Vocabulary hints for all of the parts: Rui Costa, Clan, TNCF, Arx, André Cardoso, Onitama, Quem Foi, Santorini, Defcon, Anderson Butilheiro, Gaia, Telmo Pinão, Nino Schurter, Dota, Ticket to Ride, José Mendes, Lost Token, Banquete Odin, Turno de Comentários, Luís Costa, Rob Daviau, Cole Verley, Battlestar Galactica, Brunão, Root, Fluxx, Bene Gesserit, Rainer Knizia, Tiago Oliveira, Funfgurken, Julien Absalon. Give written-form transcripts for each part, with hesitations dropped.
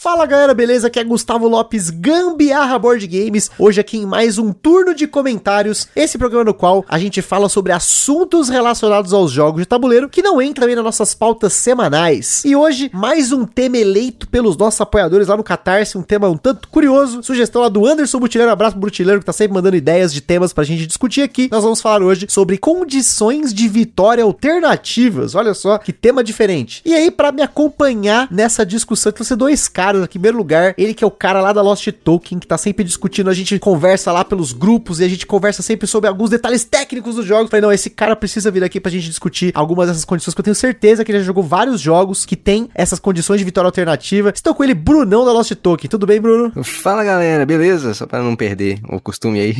Fala galera, beleza? Aqui é Gustavo Lopes, Gambiarra Board Games, hoje aqui em mais um turno de comentários, esse programa no qual a gente fala sobre assuntos relacionados aos jogos de tabuleiro, que não entram aí nas nossas pautas semanais. E hoje, mais um tema eleito pelos nossos apoiadores lá no Catarse, um tema um tanto curioso, sugestão lá do Anderson Butilheiro, abraço pro Butilheiro que tá sempre mandando ideias de temas pra gente discutir aqui. Nós vamos falar hoje sobre condições de vitória alternativas, olha só, que tema diferente. E aí, pra me acompanhar nessa discussão, que você dois caras, em primeiro lugar, ele que é o cara lá da Lost Token, que tá sempre discutindo, a gente conversa lá pelos grupos e a gente conversa sempre sobre alguns detalhes técnicos dos jogos. Falei, não, esse cara precisa vir aqui pra gente discutir algumas dessas condições, que eu tenho certeza que ele já jogou vários jogos que tem essas condições de vitória alternativa. Estou com ele, Brunão da Lost Token. Tudo bem, Bruno? Fala, galera. Beleza? Só pra não perder o costume aí.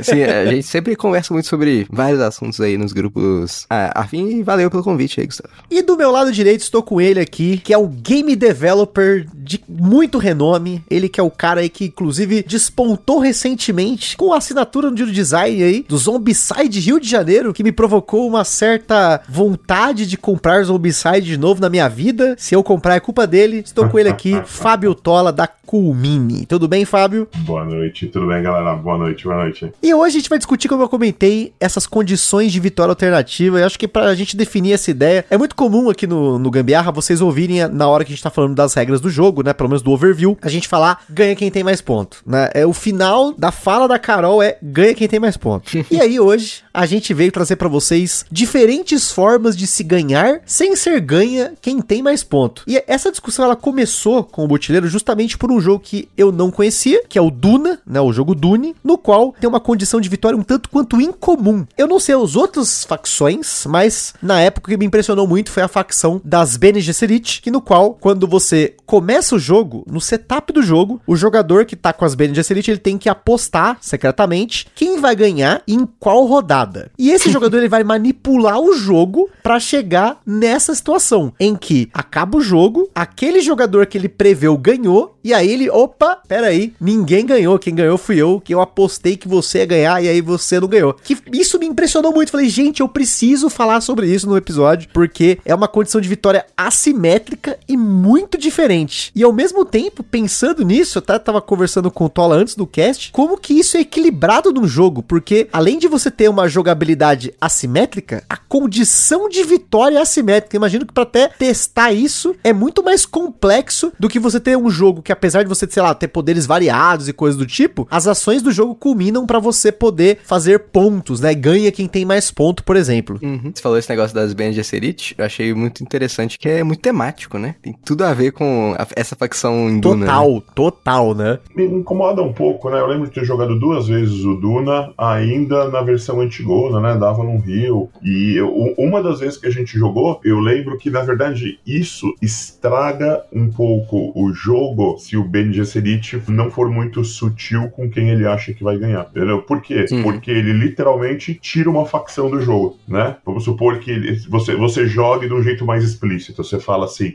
Assim, a gente sempre conversa muito sobre vários assuntos aí nos grupos afim e valeu pelo convite aí, Gustavo. E do meu lado direito, estou com ele aqui, que é o game developer de muito renome, ele que é o cara aí que inclusive despontou recentemente com a assinatura no design aí do Zombicide Rio de Janeiro, que me provocou uma certa vontade de comprar Zombicide de novo na minha vida. Se eu comprar é culpa dele. Estou com ele aqui, Fábio Tola da Culmini. Tudo bem, Fábio? Boa noite, tudo bem, galera? Boa noite, boa noite. E hoje a gente vai discutir, como eu comentei, essas condições de vitória alternativa. Eu acho que pra gente definir essa ideia, é muito comum aqui no Gambiarra vocês ouvirem, na hora que a gente tá falando das regras do jogo, né, pelo menos do overview, a gente falar ganha quem tem mais ponto, né? É, o final da fala da Carol é ganha quem tem mais ponto. E aí hoje a gente veio trazer pra vocês diferentes formas de se ganhar sem ser ganha quem tem mais ponto. E essa discussão ela começou com o Botilheiro justamente por um jogo que eu não conhecia, que é o Duna, né, o jogo Dune, no qual tem uma condição de vitória um tanto quanto incomum. Eu não sei as outras facções, mas na época o que me impressionou muito foi a facção das Bene Gesserit, que no qual, quando você começa o jogo, no setup do jogo, o jogador que tá com as Bene Gesserit, ele tem que apostar secretamente quem vai ganhar em qual rodada. E esse jogador ele vai manipular o jogo pra chegar nessa situação, em que acaba o jogo, aquele jogador que ele preveu ganhou, e aí ele, opa, peraí, ninguém ganhou, quem ganhou fui eu, que eu apostei que você ia ganhar e aí você não ganhou. Que isso me impressionou muito, falei, gente, eu preciso falar sobre isso no episódio, porque é uma condição de vitória assimétrica e muito diferente. E ao mesmo tempo, pensando nisso, eu tava conversando com o Tola antes do cast, como que isso é equilibrado num jogo, porque além de você ter uma jogabilidade assimétrica, a condição de vitória é assimétrica. Imagino que pra até testar isso, é muito mais complexo do que você ter um jogo que, apesar de você, sei lá, ter poderes variados e coisas do tipo, as ações do jogo culminam pra você poder fazer pontos, né? Ganha quem tem mais ponto, por exemplo. Uhum. Você falou esse negócio das Bene Gesserit, eu achei muito interessante, que é muito temático, né? Tem tudo a ver com essa facção em Duna. Total, né? Me incomoda um pouco, né? Eu lembro de ter jogado duas vezes o Duna, ainda na versão antigona, né? Da Avalon Hill. E uma das vezes que a gente jogou, eu lembro que, na verdade, isso estraga um pouco o jogo se o Bene Gesserit não for muito sutil com quem ele acha que vai ganhar. Entendeu? Por quê? Sim. Porque ele literalmente tira uma facção do jogo, né? Vamos supor que você jogue de um jeito mais explícito. Você fala assim,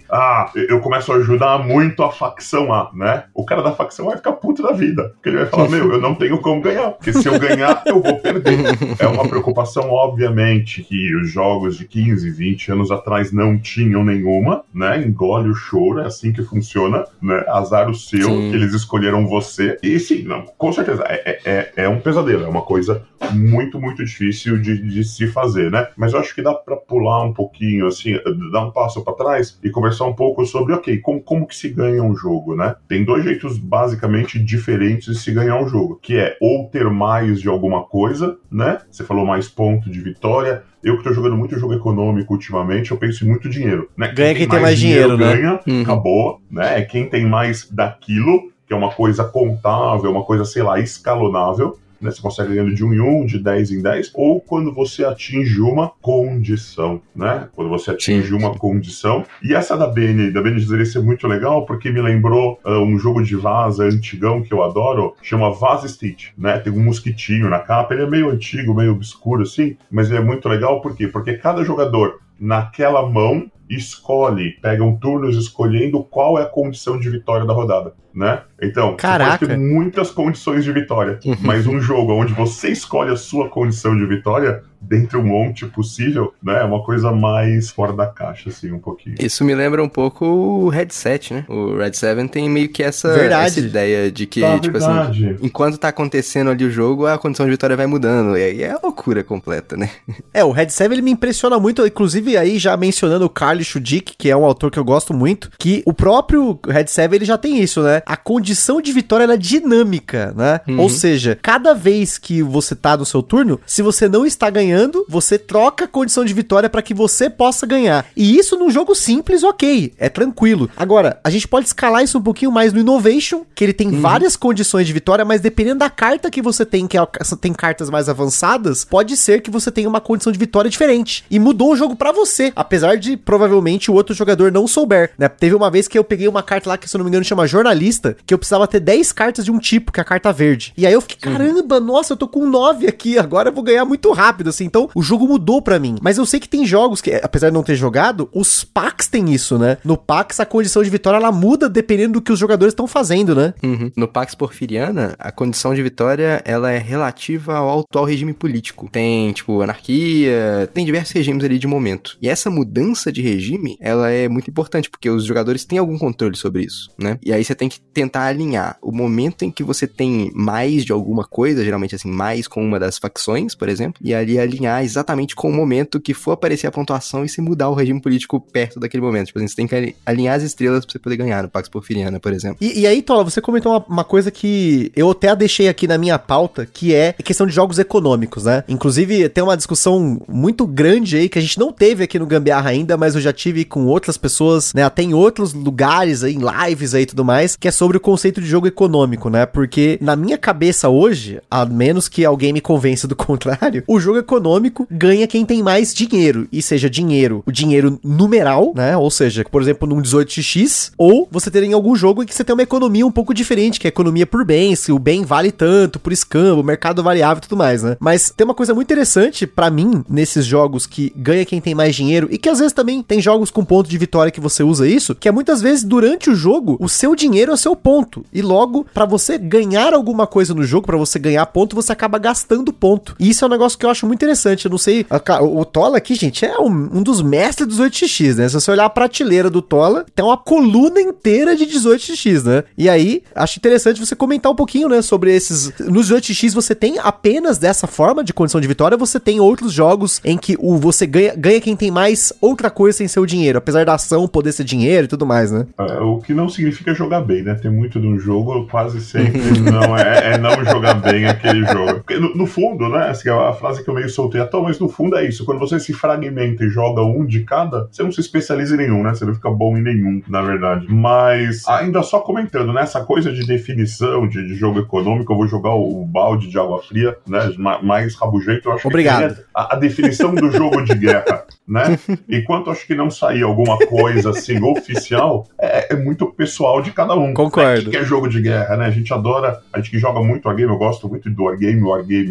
eu começo a ajudar muito a facção A, né? O cara da facção vai ficar puto da vida, porque ele vai falar, meu, eu não tenho como ganhar, porque se eu ganhar eu vou perder. É uma preocupação, obviamente, que os jogos de 15, 20 anos atrás não tinham nenhuma, né? Engole o choro, é assim que funciona, né? Azar o seu, sim, que eles escolheram você. E sim, não, com certeza, é um pesadelo, é uma coisa muito, muito difícil de se fazer, né? Mas eu acho que dá pra pular um pouquinho, assim, dar um passo pra trás e conversar um pouco sobre, ok, como que se ganha um jogo, né? Tem dois jeitos basicamente diferentes de se ganhar um jogo, que é ou ter mais de alguma coisa, né? Você falou mais ponto de vitória. Eu que tô jogando muito jogo econômico ultimamente, eu penso em muito dinheiro, né? Ganha quem tem mais dinheiro, né? Ganha, acabou, né? É quem tem mais daquilo, que é uma coisa contável, uma coisa, sei lá, escalonável, né? Você consegue ganhando de 1 em 1, de 10 em 10, ou quando você atinge uma condição, né? Quando você atinge uma condição. E essa da Bene Gesserit é muito legal, porque me lembrou um jogo de vaza antigão que eu adoro, chama Vaza Stitch, né? Tem um mosquitinho na capa, ele é meio antigo, meio obscuro assim, mas ele é muito legal, por quê? Porque cada jogador naquela mão escolhe, pegam turnos escolhendo qual é a condição de vitória da rodada, né? Então, você pode ter muitas condições de vitória, mas um jogo onde você escolhe a sua condição de vitória, dentre um monte possível, né? É uma coisa mais fora da caixa, assim, um pouquinho. Isso me lembra um pouco o Red 7, né? O Red 7 tem meio que essa ideia de que, assim, enquanto tá acontecendo ali o jogo, a condição de vitória vai mudando, e aí é a loucura completa, né? É, o Red 7, ele me impressiona muito, inclusive aí já mencionando o Carl Schudick, que é um autor que eu gosto muito, que o próprio Red 7, ele já tem isso, né? A condição de vitória, ela é dinâmica, né? Uhum. Ou seja, cada vez que você tá no seu turno, se você não está ganhando, você troca a condição de vitória para que você possa ganhar. E isso num jogo simples, ok, é tranquilo. Agora, a gente pode escalar isso um pouquinho mais no Innovation, que ele tem várias condições de vitória, mas dependendo da carta que você tem, que tem cartas mais avançadas, pode ser que você tenha uma condição de vitória diferente. E mudou o jogo para você, apesar de provavelmente o outro jogador não souber, né? Teve uma vez que eu peguei uma carta lá que, se eu não me engano, chama Jornalista, que eu precisava ter 10 cartas de um tipo, que é a carta verde. E aí eu fiquei, caramba, nossa, eu tô com 9 aqui, agora eu vou ganhar muito rápido, assim. Então, o jogo mudou pra mim. Mas eu sei que tem jogos que, apesar de não ter jogado, os Pax tem isso, né? No Pax, a condição de vitória, ela muda dependendo do que os jogadores estão fazendo, né? Uhum. No Pax Porfiriana, a condição de vitória, ela é relativa ao atual regime político. Tem, tipo, anarquia, tem diversos regimes ali de momento. E essa mudança de regime, ela é muito importante, porque os jogadores têm algum controle sobre isso, né? E aí você tem que tentar alinhar o momento em que você tem mais de alguma coisa, geralmente, assim, mais com uma das facções, por exemplo, e ali alinhar exatamente com o momento que for aparecer a pontuação e se mudar o regime político perto daquele momento. Tipo assim, você tem que alinhar as estrelas pra você poder ganhar no Pax Porfiriana, por exemplo. E aí, Tola, você comentou uma coisa que eu até deixei aqui na minha pauta, que é a questão de jogos econômicos, né? Inclusive, tem uma discussão muito grande aí, que a gente não teve aqui no Gambiarra ainda, mas eu já tive com outras pessoas, né? Até em outros lugares, em lives aí e tudo mais, que é sobre o conceito de jogo econômico, né? Porque na minha cabeça hoje, a menos que alguém me convença do contrário, o jogo econômico ganha quem tem mais dinheiro, e seja dinheiro, o dinheiro numeral, né, ou seja, por exemplo, num 18XX, ou você ter em algum jogo em que você tem uma economia um pouco diferente, que é a economia por bens, que o bem vale tanto, por escambo, mercado variável e tudo mais, né, mas tem uma coisa muito interessante pra mim, nesses jogos que ganha quem tem mais dinheiro, e que às vezes também tem jogos com ponto de vitória que você usa isso, que é muitas vezes, durante o jogo, o seu dinheiro é o seu ponto, e logo, pra você ganhar alguma coisa no jogo, pra você ganhar ponto, você acaba gastando ponto, e isso é um negócio que eu acho muito interessante, eu não sei, o Tola aqui, gente, é um dos mestres dos 18XX, né? Se você olhar a prateleira do Tola, tem uma coluna inteira de 18XX, né? E aí, acho interessante você comentar um pouquinho, né, sobre esses... Nos 18XX você tem apenas dessa forma de condição de vitória, você tem outros jogos em que você ganha quem tem mais outra coisa sem seu dinheiro, apesar da ação poder ser dinheiro e tudo mais, né? O que não significa jogar bem, né? Tem muito de um jogo, quase sempre não é não jogar bem aquele jogo. Porque no fundo, né, assim, a frase que eu meio soltei a tal, mas no fundo é isso, quando você se fragmenta e joga um de cada, você não se especializa em nenhum, né, você não fica bom em nenhum, na verdade, mas ainda só comentando, né, essa coisa de definição de jogo econômico, eu vou jogar o balde de água fria, né, mais rabugento, eu acho. Obrigado. Que é a definição do jogo de guerra, né, enquanto acho que não sair alguma coisa assim, oficial, é muito pessoal de cada um. Concordo. O que é jogo de guerra, né, a gente adora, a gente que joga muito wargame, eu gosto muito do wargame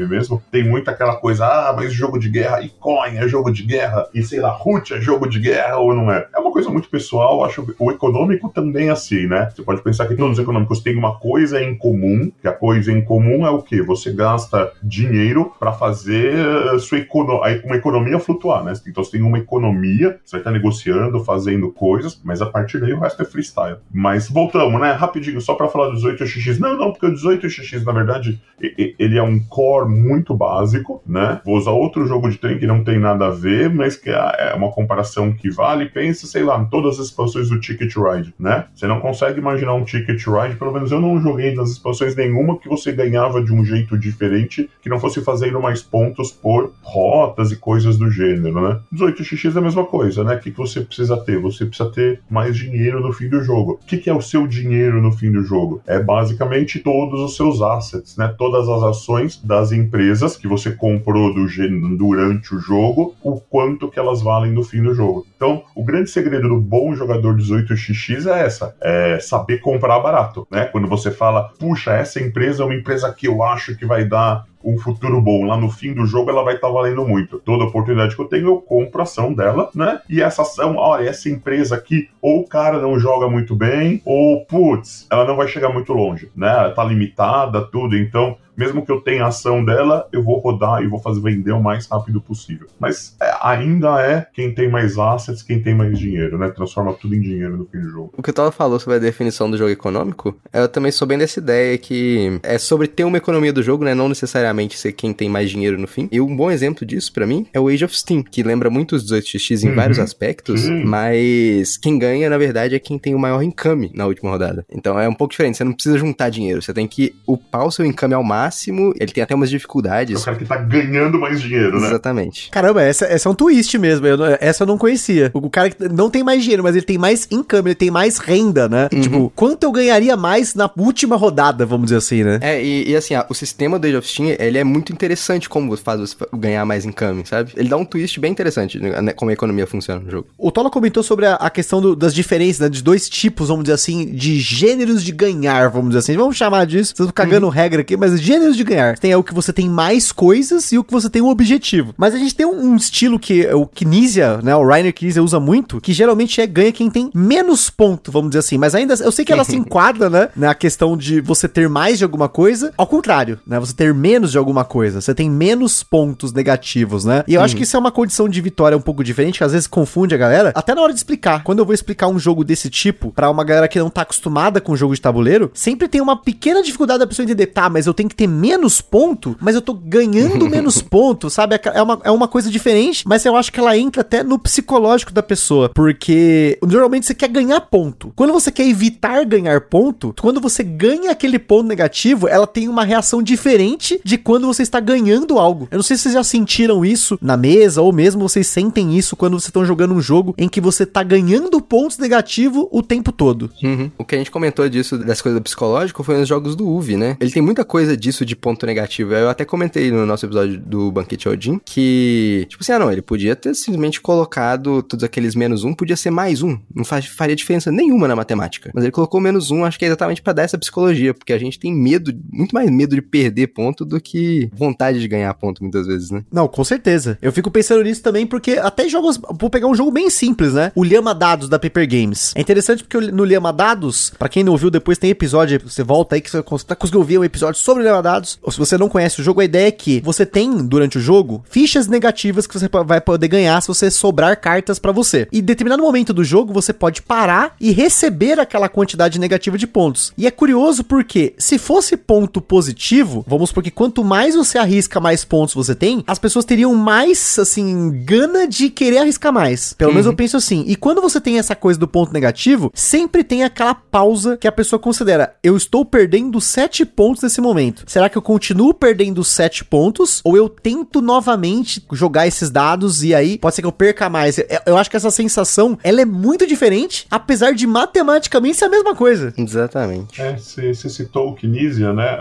mesmo, tem muito aquela coisa, mas jogo de guerra, e coin é jogo de guerra, e sei lá, Root é jogo de guerra ou não é? É uma coisa muito pessoal, acho que o econômico também é assim, né? Você pode pensar que todos os econômicos têm uma coisa em comum, que a coisa em comum é o quê? Você gasta dinheiro pra fazer uma economia flutuar, né? Então você tem uma economia, você vai estar negociando, fazendo coisas, mas a partir daí o resto é freestyle. Mas voltamos, né? Rapidinho, só pra falar do 18XX. Não, porque o 18XX, na verdade, ele é um core muito básico, né? Vou usar outro jogo de trem que não tem nada a ver, mas que é uma comparação que vale. Pensa, sei lá, em todas as expansões do Ticket to Ride, né? Você não consegue imaginar um Ticket to Ride, pelo menos eu não joguei das expansões nenhuma que você ganhava de um jeito diferente, que não fosse fazendo mais pontos por rotas e coisas do gênero, né? 18XX é a mesma coisa, né? O que você precisa ter? Você precisa ter mais dinheiro no fim do jogo. O que é o seu dinheiro no fim do jogo? É basicamente todos os seus assets, né? Todas as ações das empresas que você comprou do gênero durante o jogo, o quanto que elas valem no fim do jogo. Então, o grande segredo do bom jogador 18XX é essa, é saber comprar barato, né? Quando você fala, puxa, essa empresa é uma empresa que eu acho que vai dar um futuro bom. Lá no fim do jogo ela vai estar valendo muito. Toda oportunidade que eu tenho, eu compro a ação dela, né? E essa ação, olha, essa empresa aqui, ou o cara não joga muito bem, ou, putz, ela não vai chegar muito longe, né? Ela tá limitada, tudo, então... Mesmo que eu tenha a ação dela, eu vou rodar e vou fazer vender o mais rápido possível. Mas ainda é quem tem mais assets, quem tem mais dinheiro, né? Transforma tudo em dinheiro no fim do jogo. O que o Tola falou sobre a definição do jogo econômico, eu também sou bem dessa ideia que é sobre ter uma economia do jogo, né? Não necessariamente ser quem tem mais dinheiro no fim. E um bom exemplo disso, pra mim, é o Age of Steam, que lembra muito os 18XX em vários aspectos, mas quem ganha, na verdade, é quem tem o maior encame na última rodada. Então é um pouco diferente, você não precisa juntar dinheiro, você tem que upar o seu encame ao máximo. Ele tem até umas dificuldades. É o cara que tá ganhando mais dinheiro, né? Exatamente. Caramba, essa é um twist mesmo. Essa eu não conhecia. O cara que não tem mais dinheiro, mas ele tem mais income, ele tem mais renda, né? Uhum. Tipo, quanto eu ganharia mais na última rodada, vamos dizer assim, né? Assim, o sistema do Age of Steam, ele é muito interessante como faz você ganhar mais income, sabe? Ele dá um twist bem interessante, né, como a economia funciona no jogo. O Tola comentou sobre a questão das diferenças, né? De dois tipos, vamos dizer assim, de gêneros de ganhar, vamos dizer assim. Vamos chamar disso. Vocês estão cagando regra aqui, mas gêneros de ganhar. Tem o que você tem mais coisas e o que você tem um objetivo. Mas a gente tem um estilo que o Knizia, né, o Rainer Knizia usa muito, que geralmente ganha quem tem menos ponto, vamos dizer assim. Mas ainda, eu sei que ela se enquadra, né, na questão de você ter mais de alguma coisa, ao contrário, né, você ter menos de alguma coisa. Você tem menos pontos negativos, né? E eu acho que isso é uma condição de vitória um pouco diferente, que às vezes confunde a galera, até na hora de explicar. Quando eu vou explicar um jogo desse tipo, pra uma galera que não tá acostumada com jogo de tabuleiro, sempre tem uma pequena dificuldade da pessoa entender, tá, mas eu tenho que ter menos ponto, mas eu tô ganhando menos ponto, sabe? É uma coisa diferente, mas eu acho que ela entra até no psicológico da pessoa, porque normalmente você quer ganhar ponto. Quando você quer evitar ganhar ponto, quando você ganha aquele ponto negativo, ela tem uma reação diferente de quando você está ganhando algo. Eu não sei se vocês já sentiram isso na mesa, ou mesmo vocês sentem isso quando vocês estão jogando um jogo em que você tá ganhando pontos negativos o tempo todo. Uhum. O que a gente comentou disso, das coisas psicológicas, foi nos jogos do UV, né? Ele tem muita coisa disso de ponto negativo. Eu até comentei no nosso episódio do Banquete Odin que, tipo assim, ele podia ter simplesmente colocado todos aqueles -1, podia ser -1. Não faria diferença nenhuma na matemática. Mas ele colocou -1, acho que é exatamente pra dar essa psicologia, porque a gente tem medo, muito mais medo de perder ponto do que vontade de ganhar ponto, muitas vezes, né? Não, com certeza. Eu fico pensando nisso também, porque até jogos... Vou pegar um jogo bem simples, né? O Lhama Dados da Paper Games. É interessante porque no Lhama Dados, pra quem não ouviu, depois tem episódio, você volta aí que você tá conseguindo ouvir um episódio sobre Lhama Dados, ou se você não conhece o jogo, a ideia é que você tem, durante o jogo, fichas negativas que você vai poder ganhar se você sobrar cartas pra você. E em determinado momento do jogo, você pode parar e receber aquela quantidade negativa de pontos. E é curioso porque, se fosse ponto positivo, vamos supor que quanto mais você arrisca, mais pontos você tem, as pessoas teriam mais, assim, gana de querer arriscar mais. Pelo menos eu penso assim. E quando você tem essa coisa do ponto negativo, sempre tem aquela pausa que a pessoa considera, eu estou perdendo 7 pontos nesse momento. Será que eu continuo perdendo 7 pontos ou eu tento novamente jogar esses dados e aí pode ser que eu perca mais? Eu acho que essa sensação, ela é muito diferente, apesar de matematicamente ser a mesma coisa. Exatamente. Você citou o Knizia, né?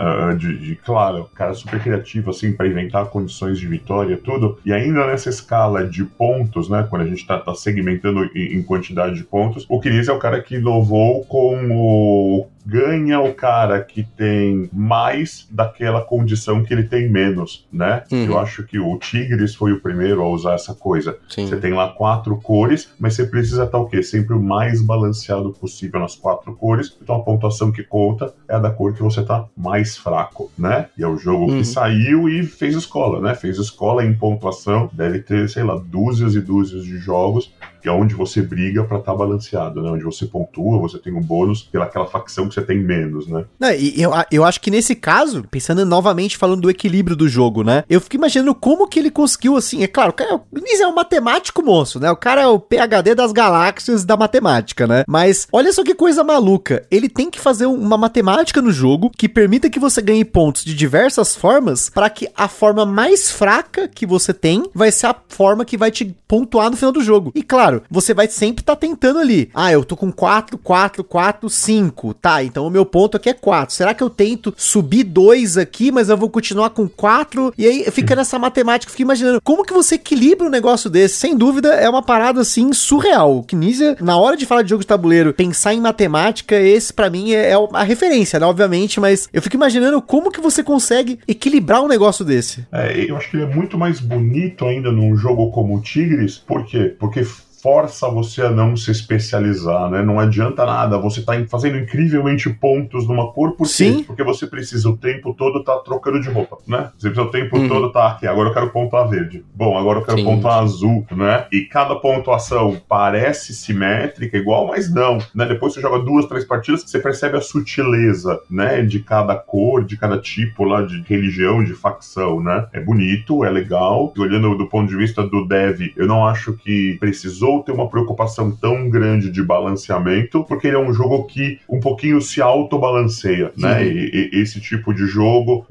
Claro, cara super criativo, assim, pra inventar condições de vitória, tudo. E ainda nessa escala de pontos, né? Quando a gente tá segmentando em quantidade de pontos, o Knizia é o cara que inovou como... ganha o cara que tem mais daquela condição que ele tem menos, né? Eu acho que o Tigres foi o primeiro a usar essa coisa. Sim. Você tem lá 4 cores, mas você precisa estar o quê? Sempre o mais balanceado possível nas 4 cores. Então a pontuação que conta é a da cor que você tá mais fraco, né? E é o jogo que saiu e fez escola, né? Fez escola em pontuação. Deve ter, sei lá, dúzias e dúzias de jogos que é onde você briga pra estar balanceado, né? Onde você pontua, você tem um bônus pelaquela facção que você tem menos, né? Não, e eu acho que nesse caso, pensando novamente falando do equilíbrio do jogo, né? Eu fico imaginando como que ele conseguiu, assim, é claro, o Knizia é um matemático moço, né? O cara é o PhD das galáxias da matemática, né? Mas olha só que coisa maluca. Ele tem que fazer uma matemática no jogo que permita que você ganhe pontos de diversas formas para que a forma mais fraca que você tem vai ser a forma que vai te pontuar no final do jogo. E claro, claro, você vai sempre estar tentando ali. Ah, eu tô com 4, 4, 4, 5. Tá, então o meu ponto aqui é 4. Será que eu tento subir 2 aqui, mas eu vou continuar com 4? E aí fica nessa matemática, eu fico imaginando como que você equilibra um negócio desse. Sem dúvida, é uma parada assim surreal. O Knizia, na hora de falar de jogo de tabuleiro, pensar em matemática, esse pra mim é a referência, né? Obviamente, mas eu fico imaginando como que você consegue equilibrar um negócio desse. É, eu acho que ele é muito mais bonito ainda num jogo como o Tigres. Por quê? Porque força você a não se especializar, né? Não adianta nada, você tá fazendo incrivelmente pontos numa cor, por quê? Sim. Porque você precisa o tempo todo tá trocando de roupa, né? Você precisa o tempo todo tá aqui, agora eu quero pontuar verde, bom, agora eu quero pontuar azul, né? E cada pontuação parece simétrica igual, mas não, né? Depois você joga 2, 3 partidas, você percebe a sutileza, né? De cada cor, de cada tipo lá, de religião, de facção, né? É bonito, é legal, e olhando do ponto de vista do dev, eu não acho que precisou ou ter uma preocupação tão grande de balanceamento, porque ele é um jogo que um pouquinho se autobalanceia, né? E esse tipo de jogo,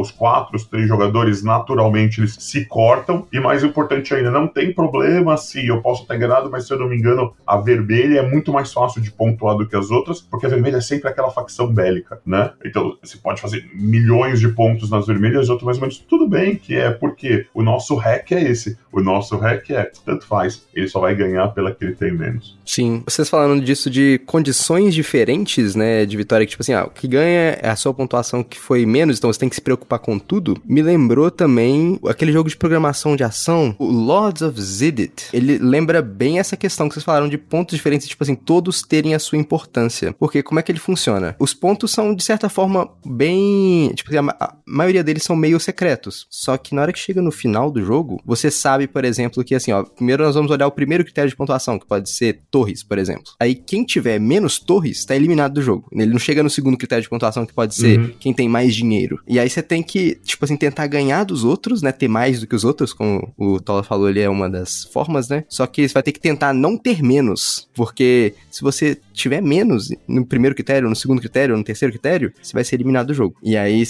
os 4, os 3 jogadores naturalmente eles se cortam, e mais importante ainda, não tem problema se eu posso estar enganado, mas se eu não me engano, a vermelha é muito mais fácil de pontuar do que as outras, porque a vermelha é sempre aquela facção bélica, né? Então você pode fazer milhões de pontos nas vermelhas, outras mais ou menos, tudo bem que é, porque o nosso hack é esse, o nosso hack é, tanto faz, ele só vai ganhar pela que ele tem menos. Sim, vocês falaram disso de condições diferentes, né, de vitória, que tipo assim, ah, o que ganha é a sua pontuação que foi menos, então você tem que se preocupar com tudo. Me lembrou também aquele jogo de programação de ação, o Lords of Zidit. Ele lembra bem essa questão que vocês falaram de pontos diferentes, tipo assim, todos terem a sua importância. Porque como é que ele funciona? Os pontos são, de certa forma, bem... tipo assim, a maioria deles são meio secretos. Só que na hora que chega no final do jogo, você sabe, por exemplo, que assim, ó, primeiro nós vamos olhar o primeiro critério de pontuação, que pode ser torres, por exemplo. Aí quem tiver menos torres tá eliminado do jogo. Ele não chega no segundo critério de pontuação, que pode ser quem tem mais dinheiro. E aí você tem que, tipo assim, tentar ganhar dos outros, né? Ter mais do que os outros, como o Tola falou, ele é uma das formas, né? Só que você vai ter que tentar não ter menos, porque se você tiver menos no primeiro critério, no segundo critério, no terceiro critério, você vai ser eliminado do jogo. E aí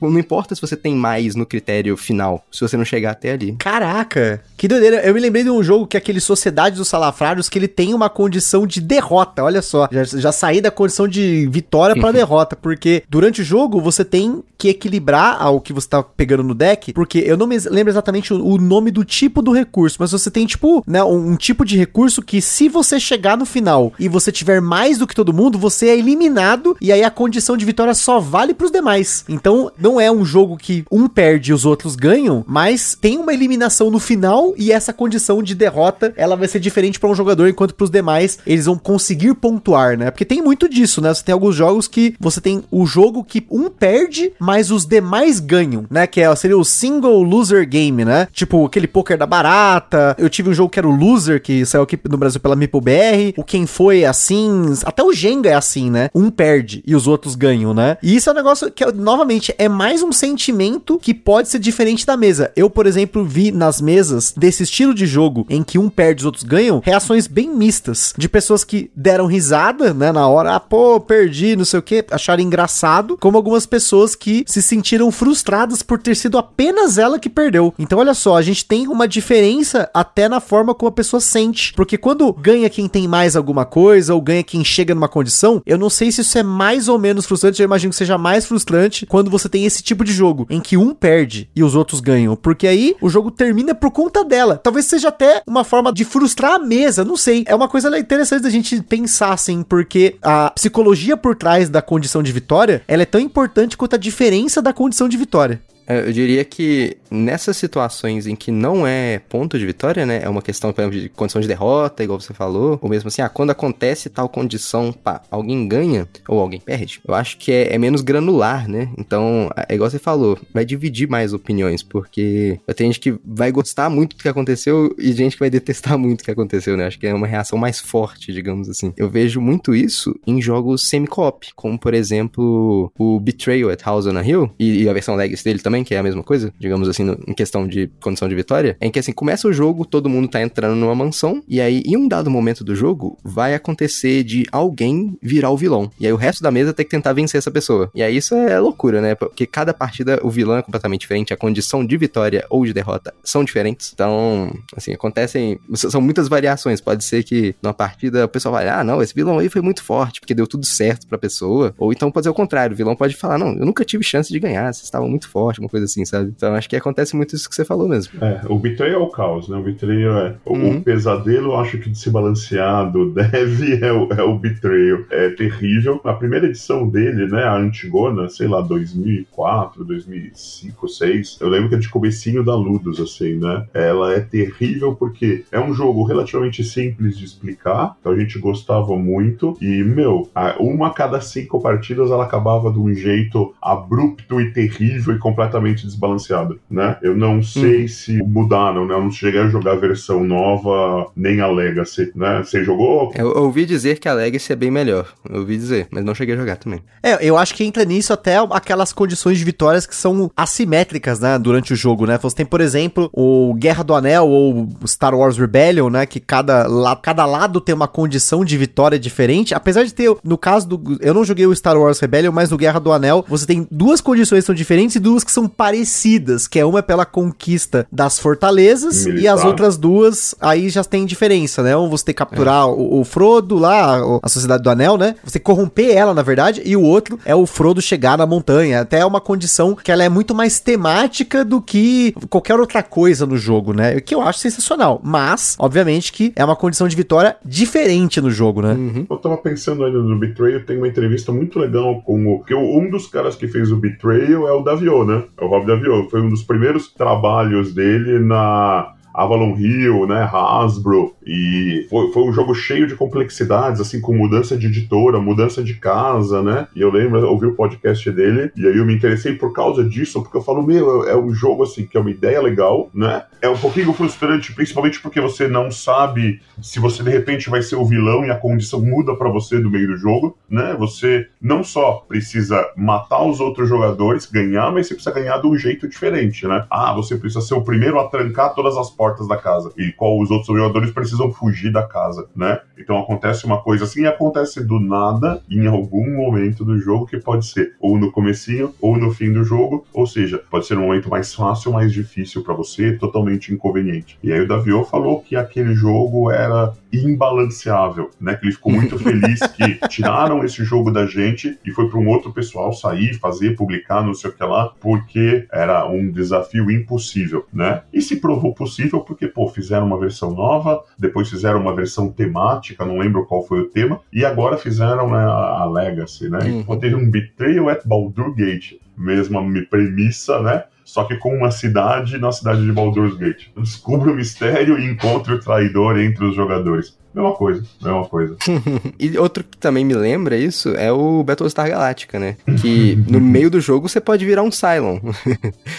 não importa se você tem mais no critério final, se você não chegar até ali. Caraca! Que doideira! Eu me lembrei de um jogo que é aquele Sociedade dos Salafrários, que ele tem uma condição de derrota, olha só. Já saí da condição de vitória pra derrota, porque durante o jogo você tem que equilibrar o que você tá pegando no deck, porque eu não me lembro exatamente o nome do tipo do recurso, mas você tem, tipo, né, um tipo de recurso que se você chegar no final e você tiver mais do que todo mundo, você é eliminado, e aí a condição de vitória só vale pros demais. Então, não é um jogo que um perde e os outros ganham, mas tem uma eliminação no final, e essa condição de derrota, ela vai ser diferente para um jogador, enquanto para os demais, eles vão conseguir pontuar, né? Porque tem muito disso, né? Você tem alguns jogos que você tem o jogo que um perde, mas os demais ganham, né? Que seria o single loser game, né? Tipo, aquele poker da barata. Eu tive um jogo que era o Loser, que saiu aqui no Brasil pela MeepleBR. O Quem Foi é assim, até o Jenga é assim, né? Um perde e os outros ganham, né? E isso é um negócio que, novamente, é mais um sentimento que pode ser diferente da mesa. Eu, por exemplo, vi nas mesas desse estilo de jogo em que um perde e os outros ganham, reações bem mistas, de pessoas que deram risada, né, na hora, pô, perdi, não sei o que, acharam engraçado, como algumas pessoas que se sentiram frustradas por ter sido apenas ela que perdeu. Então, olha só, a gente tem uma diferença até na forma como a pessoa sente, porque quando ganha quem tem mais alguma coisa, ou ganha quem chega numa condição, eu não sei se isso é mais ou menos frustrante, eu imagino que seja mais frustrante quando você tem esse tipo de jogo, em que um perde e os outros ganham, porque aí o jogo termina por conta dela. Talvez seja até uma forma de frustrar a mesa, não sei. É uma coisa interessante da gente pensar, assim, porque a psicologia por trás da condição de vitória, ela é tão importante quanto a diferença da condição de vitória. Eu diria que nessas situações em que não é ponto de vitória, né? É uma questão, por exemplo, de condição de derrota, igual você falou. Ou mesmo assim, quando acontece tal condição, pá, alguém ganha ou alguém perde. Eu acho que é menos granular, né? Então, é igual você falou, vai dividir mais opiniões, porque vai ter gente que vai gostar muito do que aconteceu e gente que vai detestar muito o que aconteceu, né? Acho que é uma reação mais forte, digamos assim. Eu vejo muito isso em jogos semi-co-op, como, por exemplo, o Betrayal at House on a Hill e a versão Legacy dele também. também, que é a mesma coisa, digamos assim, em questão de condição de vitória, em que assim, começa o jogo, todo mundo tá entrando numa mansão, e aí em um dado momento do jogo, vai acontecer de alguém virar o vilão, e aí o resto da mesa tem que tentar vencer essa pessoa, e aí isso é loucura, né, porque cada partida o vilão é completamente diferente, a condição de vitória ou de derrota são diferentes, então assim, acontecem, são muitas variações, pode ser que numa partida o pessoal vai, ah não, esse vilão aí foi muito forte, porque deu tudo certo pra pessoa, ou então pode ser o contrário, o vilão pode falar, não, eu nunca tive chance de ganhar, vocês estavam muito fortes, uma coisa assim, sabe, então acho que acontece muito isso que você falou mesmo. É, o Betrayal é o caos, né, o Betrayal é o pesadelo, acho que de se balancear do Dev é o Betrayal, é terrível, a primeira edição dele, né, a antigona, sei lá, 2004, 2005, 2006, eu lembro que é de comecinho da Ludus, assim, né, ela é terrível porque é um jogo relativamente simples de explicar, então a gente gostava muito, e, meu, uma a cada 5 partidas ela acabava de um jeito abrupto e terrível e completamente desbalanceado, né, eu não sei se mudaram, né, eu não cheguei a jogar a versão nova, nem a Legacy, né, você jogou? Eu ouvi dizer que a Legacy é bem melhor, eu ouvi dizer, mas não cheguei a jogar também. É, eu acho que entra nisso até aquelas condições de vitórias que são assimétricas, né, durante o jogo, né, você tem, por exemplo, o Guerra do Anel ou Star Wars Rebellion, né, que cada lado tem uma condição de vitória diferente, apesar de ter, no caso do, eu não joguei o Star Wars Rebellion, mas no Guerra do Anel, você tem 2 condições que são diferentes e 2 que são parecidas, que é uma é pela conquista das fortalezas militar, e as outras 2, aí já tem diferença, né, um você tem que capturar o Frodo lá, a Sociedade do Anel, né, você corromper ela, na verdade, e o outro é o Frodo chegar na montanha, até é uma condição que ela é muito mais temática do que qualquer outra coisa no jogo, né? O que eu acho sensacional. Mas, obviamente, que é uma condição de vitória diferente no jogo, né? Uhum. Eu tava pensando ainda no Betrayal, tem uma entrevista muito legal com o... Porque um dos caras que fez o Betrayal é o Daviau, né? É o Rob Daviau. Foi um dos primeiros trabalhos dele na... Avalon Hill, né, Hasbro, e foi um jogo cheio de complexidades, assim, com mudança de editora, mudança de casa, né, e eu lembro, eu ouvi o podcast dele, e aí eu me interessei por causa disso, porque eu falo, meu, é um jogo, assim, que é uma ideia legal, né, é um pouquinho frustrante, principalmente porque você não sabe se você, de repente, vai ser o vilão e a condição muda pra você do meio do jogo, né, você não só precisa matar os outros jogadores, ganhar, mas você precisa ganhar de um jeito diferente, né, ah, você precisa ser o primeiro a trancar todas as portas da casa, e qual os outros jogadores precisam fugir da casa, né? Então acontece uma coisa assim, e acontece do nada em algum momento do jogo, que pode ser ou no comecinho, ou no fim do jogo, ou seja, pode ser um momento mais fácil, mais difícil pra você, totalmente inconveniente. E aí o Daviau falou que aquele jogo era imbalanceável, né? Que ele ficou muito feliz que tiraram esse jogo da gente e foi pra um outro pessoal sair, fazer, publicar, não sei o que lá, porque era um desafio impossível, né? E se provou possível porque, pô, fizeram uma versão nova, depois fizeram uma versão temática, não lembro qual foi o tema, e agora fizeram, né, a Legacy, né? Uhum. Então, teve um Betrayal at Baldur's Gate, mesma premissa, né? Só que com uma cidade, na cidade de Baldur's Gate. Descubra o mistério e encontre o traidor entre os jogadores. Mesma coisa. E outro que também me lembra isso é o Battlestar Galactica, né? Que no meio do jogo você pode virar um Cylon.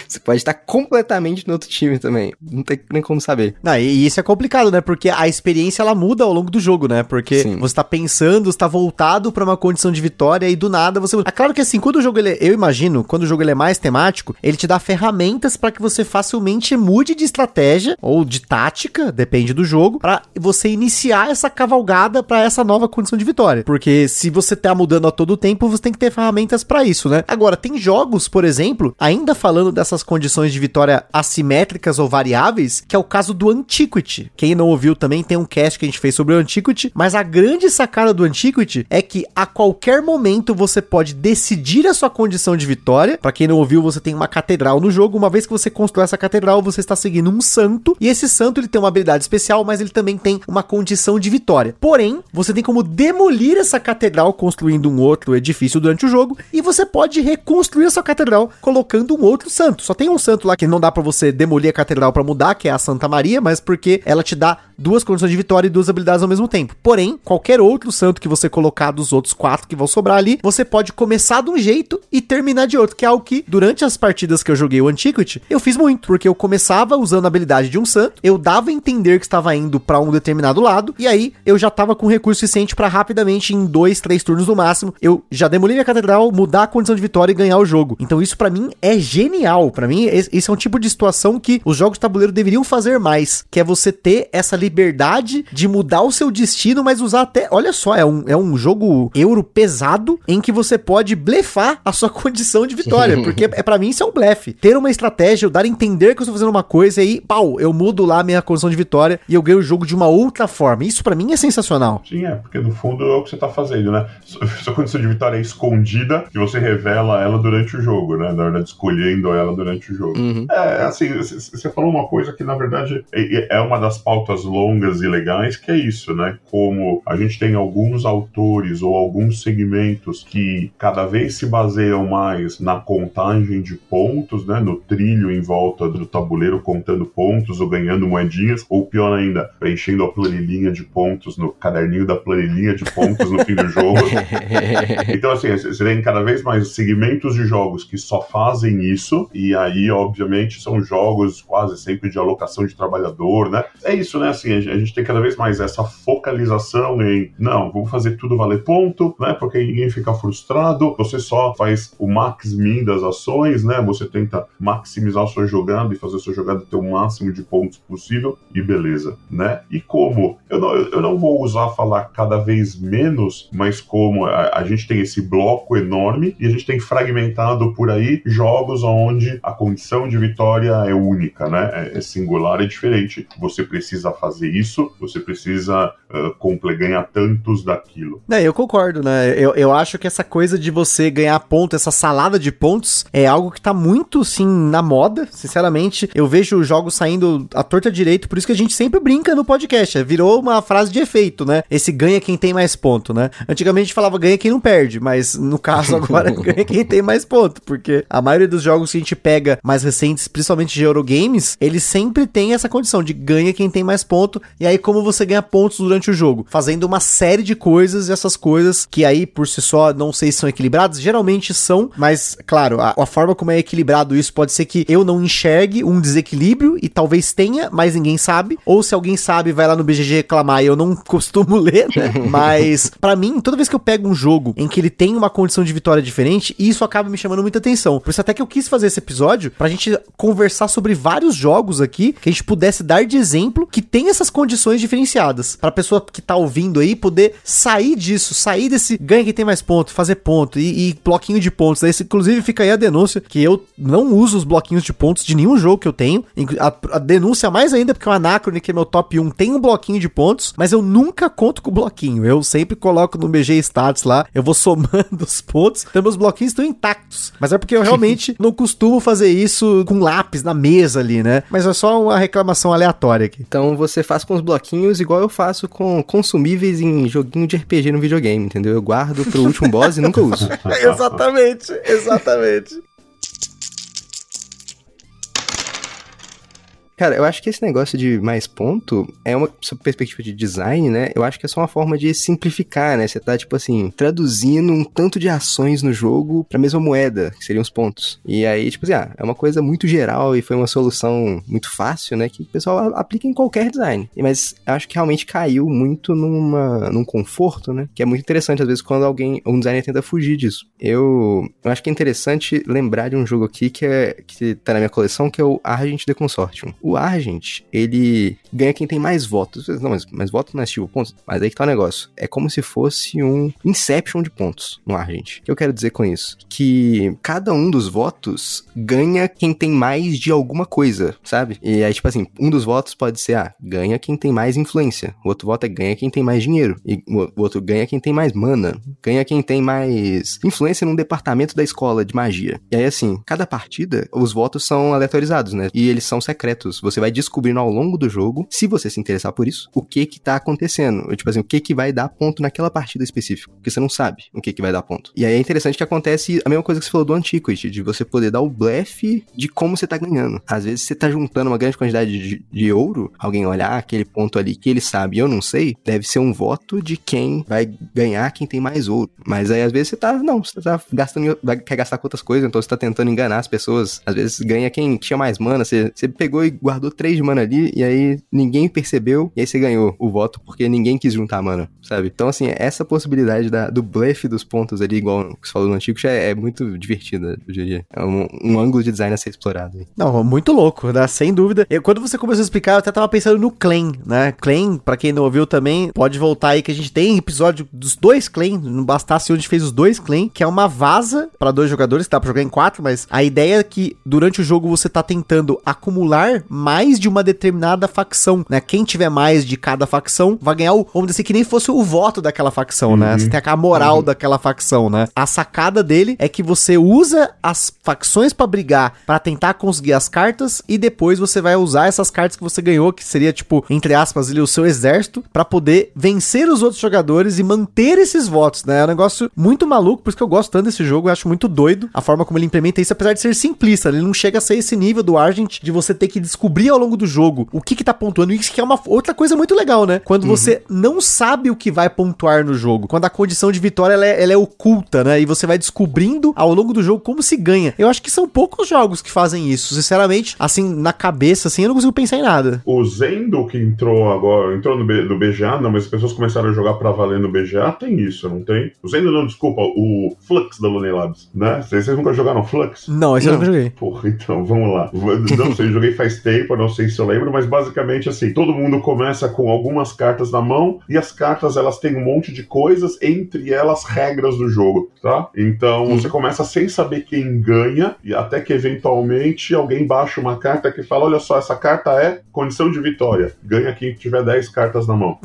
Você pode estar completamente no outro time também. Não tem nem como saber. Não, e isso é complicado, né? Porque a experiência, ela muda ao longo do jogo, né? Porque sim, você tá pensando, você tá voltado pra uma condição de vitória e do nada você... É claro que assim, quando o jogo, ele é... eu imagino, quando o jogo ele é mais temático, ele te dá ferramentas pra que você facilmente mude de estratégia ou de tática, depende do jogo, pra você iniciar essa cavalgada pra essa nova condição de vitória, porque se você tá mudando a todo tempo, você tem que ter ferramentas pra isso, né? Agora, tem jogos, por exemplo, ainda falando dessas condições de vitória assimétricas ou variáveis, que é o caso do Antiquity. Quem não ouviu também, tem um cast que a gente fez sobre o Antiquity, mas a grande sacada do Antiquity é que a qualquer momento você pode decidir a sua condição de vitória. Pra quem não ouviu, você tem uma catedral no jogo, uma vez que você constrói essa catedral, você está seguindo um santo, e esse santo ele tem uma habilidade especial, mas ele também tem uma condição de vitória. Porém, você tem como demolir essa catedral construindo um outro edifício durante o jogo, e você pode reconstruir essa catedral colocando um outro santo. Só tem um santo lá que não dá pra você demolir a catedral pra mudar, que é a Santa Maria, mas porque ela te dá 2 condições de vitória e 2 habilidades ao mesmo tempo. Porém, qualquer outro santo que você colocar dos outros 4 que vão sobrar ali, você pode começar de um jeito e terminar de outro. outro, que é algo que, durante as partidas que eu joguei o Antiquity, eu fiz muito, porque eu começava usando a habilidade de um santo, eu dava a entender que estava indo pra um determinado lado, e aí eu já tava com recurso suficiente pra rapidamente, em 2, 3 turnos no máximo, eu já demolir a catedral, mudar a condição de vitória e ganhar o jogo. Então isso pra mim é genial, pra mim esse é um tipo de situação que os jogos de tabuleiro deveriam fazer mais, que é você ter essa liberdade de mudar o seu destino, mas usar até, olha só, é um jogo euro pesado, em que você pode blefar a sua condição de vitória, porque pra mim isso é um blefe, ter uma estratégia, eu dar a entender que eu estou fazendo uma coisa e aí, pau, eu mudo lá a minha condição de vitória e eu ganho o jogo de uma outra forma, isso pra mim é sensacional. Sim, é, porque no fundo é o que você tá fazendo, né, sua condição de vitória é escondida, que você revela ela durante o jogo, né, na verdade escolhendo ela durante o jogo. Uhum. É, assim, você falou uma coisa que na verdade é uma das pautas longas e legais, que é isso, né, como a gente tem alguns autores ou alguns segmentos que cada vez se baseiam mais na contagem de pontos, né, no trilho em volta do tabuleiro contando pontos ou ganhando moedinhas, ou pior ainda, preenchendo a planilhinha de pontos no caderninho da planilhinha de pontos no fim do jogo. Então assim, você tem cada vez mais segmentos de jogos que só fazem isso, e aí obviamente são jogos quase sempre de alocação de trabalhador, né, é isso, né, assim, a gente tem cada vez mais essa focalização em, não, vamos fazer tudo valer ponto, né, porque ninguém fica frustrado, você só faz o max-min das ações, né, você tenta maximizar a sua jogada e fazer a sua jogada ter o máximo de pontos possível, e beleza, né, e como, eu não vou usar falar cada vez menos, mas como a gente tem esse bloco enorme e a gente tem fragmentado por aí jogos onde a condição de vitória é única, né, é singular, é diferente, você precisa fazer isso, você precisa ganhar tantos daquilo. É, eu concordo, né, eu acho que essa coisa de você ganhar ponto, essa salada de pontos, é algo que tá muito, sim, na moda, sinceramente, eu vejo jogos saindo à torta direito, por isso que a gente sempre brinca no podcast, virou uma frase de efeito, né, esse ganha quem tem mais ponto, né, antigamente a gente falava ganha quem não perde, mas no caso agora ganha quem tem mais ponto, porque a maioria dos jogos que a gente pega mais recentes, principalmente de Eurogames, eles sempre tem essa condição de ganha quem tem mais ponto, e aí como você ganha pontos durante o jogo, fazendo uma série de coisas, e essas coisas que aí por si só não sei se são equilibradas, geralmente são, mas claro, a forma como é equilibrado isso pode ser que eu não enxergue um desequilíbrio e talvez tenha, mas ninguém sabe, ou se alguém sabe vai lá no BGG reclamar e eu não costumo ler, né? Mas pra mim, toda vez que eu pego um jogo em que ele tem uma condição de vitória diferente, isso acaba me chamando muita atenção, por isso até que eu quis fazer esse episódio pra gente conversar sobre vários jogos aqui, que a gente pudesse dar de exemplo que tem essas condições diferenciadas, pra pessoa que tá ouvindo aí poder sair disso, sair desse ganha quem tem mais ponto, fazer ponto e bloquinho de pontos, aí, inclusive fica aí a denúncia que eu não uso os bloquinhos de pontos de nenhum jogo que eu tenho, a denúncia mais ainda porque o Anacrone, que é meu top 1, tem um bloquinho de pontos, mas eu nunca conto com o bloquinho, eu sempre coloco no BG Status lá, eu vou somando os pontos, então meus bloquinhos estão intactos, mas é porque eu realmente não costumo fazer isso com lápis na mesa ali, né, mas é só uma reclamação aleatória aqui. Então você faz com os bloquinhos igual eu faço com consumíveis em joguinho de RPG no videogame, entendeu? Eu guardo pro último boss e nunca uso. Exatamente, exatamente. Cara, eu acho que esse negócio de mais ponto é uma perspectiva de design, né? Eu acho que é só uma forma de simplificar, né? Você tá, tipo assim, traduzindo um tanto de ações no jogo pra mesma moeda, que seriam os pontos. E aí, tipo assim, é uma coisa muito geral e foi uma solução muito fácil, né? Que o pessoal aplica em qualquer design. Mas eu acho que realmente caiu muito num conforto, né? Que é muito interessante, às vezes, quando um designer tenta fugir disso. Eu acho que é interessante lembrar de um jogo aqui que tá na minha coleção, que é o Argent The Consortium. O Argent, ele ganha quem tem mais votos. Não, mas votos não é tipo pontos. Mas aí que tá o negócio. É como se fosse um Inception de pontos no Argent. O que eu quero dizer com isso? Que cada um dos votos ganha quem tem mais de alguma coisa, sabe? E aí, tipo assim, um dos votos pode ser, ganha quem tem mais influência. O outro voto é ganha quem tem mais dinheiro. E o outro ganha quem tem mais mana. Ganha quem tem mais influência num departamento da escola de magia. E aí, assim, cada partida, os votos são aleatorizados, né? E eles são secretos. jogos. Você vai descobrindo ao longo do jogo, se você se interessar por isso, o que que tá acontecendo. Tipo assim, o que que vai dar ponto naquela partida específica, porque você não sabe o que que vai dar ponto. E aí é interessante que acontece a mesma coisa que você falou do Antiquity, de você poder dar o blefe de como você tá ganhando. Às vezes você tá juntando uma grande quantidade de ouro, alguém olhar aquele ponto ali que ele sabe e eu não sei, deve ser um voto de quem vai ganhar, quem tem mais ouro. Mas aí às vezes você tá gastando, quer gastar com outras coisas, então você tá tentando enganar as pessoas. Às vezes ganha quem tinha mais mana, você pegou e guardou 3 mana ali, e aí ninguém percebeu, e aí você ganhou o voto porque ninguém quis juntar mana, sabe? Então assim, essa possibilidade do blefe dos pontos ali, igual que você falou no antigo, já é muito divertida, eu diria. É um ângulo de design a ser explorado. Aí. Não, muito louco, né? Sem dúvida. Quando você começou a explicar, eu até tava pensando no Clan, né? Clan, pra quem não ouviu também, pode voltar aí que a gente tem episódio dos 2 Clan, não bastasse onde a gente fez os 2 Clan, que é uma vaza pra 2 jogadores, que dá pra jogar em 4, mas a ideia é que durante o jogo você tá tentando acumular mais de uma determinada facção, né? Quem tiver mais de cada facção vai ganhar o, vamos dizer assim, que nem fosse o voto daquela facção, né? Você tem a moral daquela facção, né? A sacada dele é que você usa as facções pra brigar, pra tentar conseguir as cartas, e depois você vai usar essas cartas que você ganhou, que seria, tipo, entre aspas, ali, o seu exército, pra poder vencer os outros jogadores e manter esses votos, né? É um negócio muito maluco, por isso que eu gosto tanto desse jogo, eu acho muito doido a forma como ele implementa isso, apesar de ser simplista, ele não chega a ser esse nível do Argent, de você ter que descobrir ao longo do jogo o que que tá pontuando, isso que é uma outra coisa muito legal, né? Quando você não sabe o que vai pontuar no jogo, quando a condição de vitória, ela é oculta, né? E você vai descobrindo ao longo do jogo como se ganha. Eu acho que são poucos jogos que fazem isso, sinceramente, assim, na cabeça, assim, eu não consigo pensar em nada. O Zendo, que entrou agora, entrou no BGA, não, mas as pessoas começaram a jogar pra valer no BGA, tem isso, não tem? O Zendo não, desculpa, o Fluxx da Lone Labs, né? Vocês nunca jogaram Fluxx? Não, esse eu nunca joguei. Porra, então, vamos lá. Não sei, joguei faz tempo, não sei se eu lembro, mas basicamente assim, todo mundo começa com algumas cartas na mão, e as cartas, elas têm um monte de coisas, entre elas regras do jogo, tá? Então, você começa sem saber quem ganha, e até que eventualmente alguém baixa uma carta que fala, olha só, essa carta é condição de vitória, ganha quem tiver 10 cartas na mão.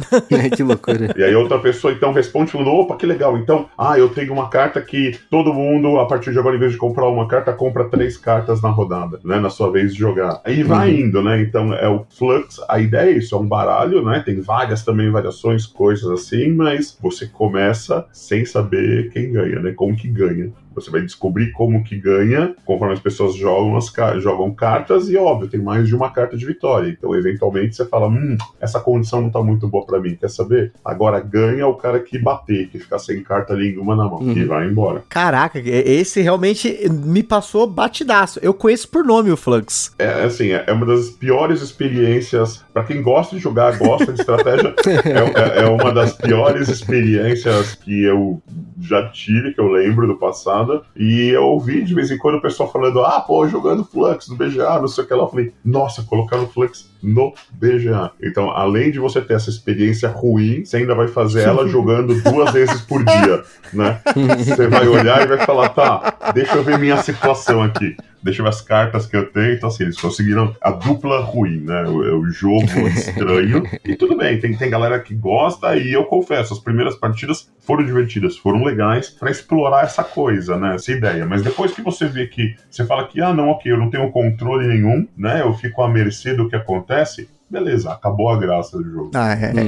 Que loucura. E aí outra pessoa então responde falando, opa, que legal, então, eu tenho uma carta que todo mundo, a partir de agora, em vez de comprar uma carta, compra 3 cartas na rodada, né, na sua vez de jogar. Aí vai indo, né, então é o Fluxx, a ideia é isso, é um baralho, né, tem várias também variações, coisas assim, mas você começa sem saber quem ganha, né, como que ganha. Você vai descobrir como que ganha conforme as pessoas jogam, jogam cartas, e óbvio, tem mais de uma carta de vitória. Então, eventualmente, você fala, essa condição não tá muito boa pra mim, quer saber? Agora ganha o cara que bater, que ficar sem carta nenhuma na mão, que vai embora. Caraca, esse realmente me passou batidaço. Eu conheço por nome o Fluxx. É, assim, é uma das piores experiências, pra quem gosta de jogar, gosta de estratégia, é uma das piores experiências que eu já tive, que eu lembro do passado. E eu ouvi de vez em quando o pessoal falando, jogando Fluxx no BGA, não sei o que lá. Eu falei, nossa, colocaram Fluxx no BGA. Então, além de você ter essa experiência ruim, você ainda vai fazer ela jogando 2 vezes por dia, né? Você vai olhar e vai falar, tá, deixa eu ver minha situação aqui. Deixa eu ver as cartas que eu tenho. Então, assim, eles conseguiram a dupla ruim, né? O jogo estranho. E tudo bem, tem galera que gosta, e eu confesso, as primeiras partidas foram divertidas, foram legais pra explorar essa coisa, né? Essa ideia. Mas depois que você vê que você fala que, eu não tenho controle nenhum, né? Eu fico à mercê do que acontece. Beleza, acabou a graça do jogo.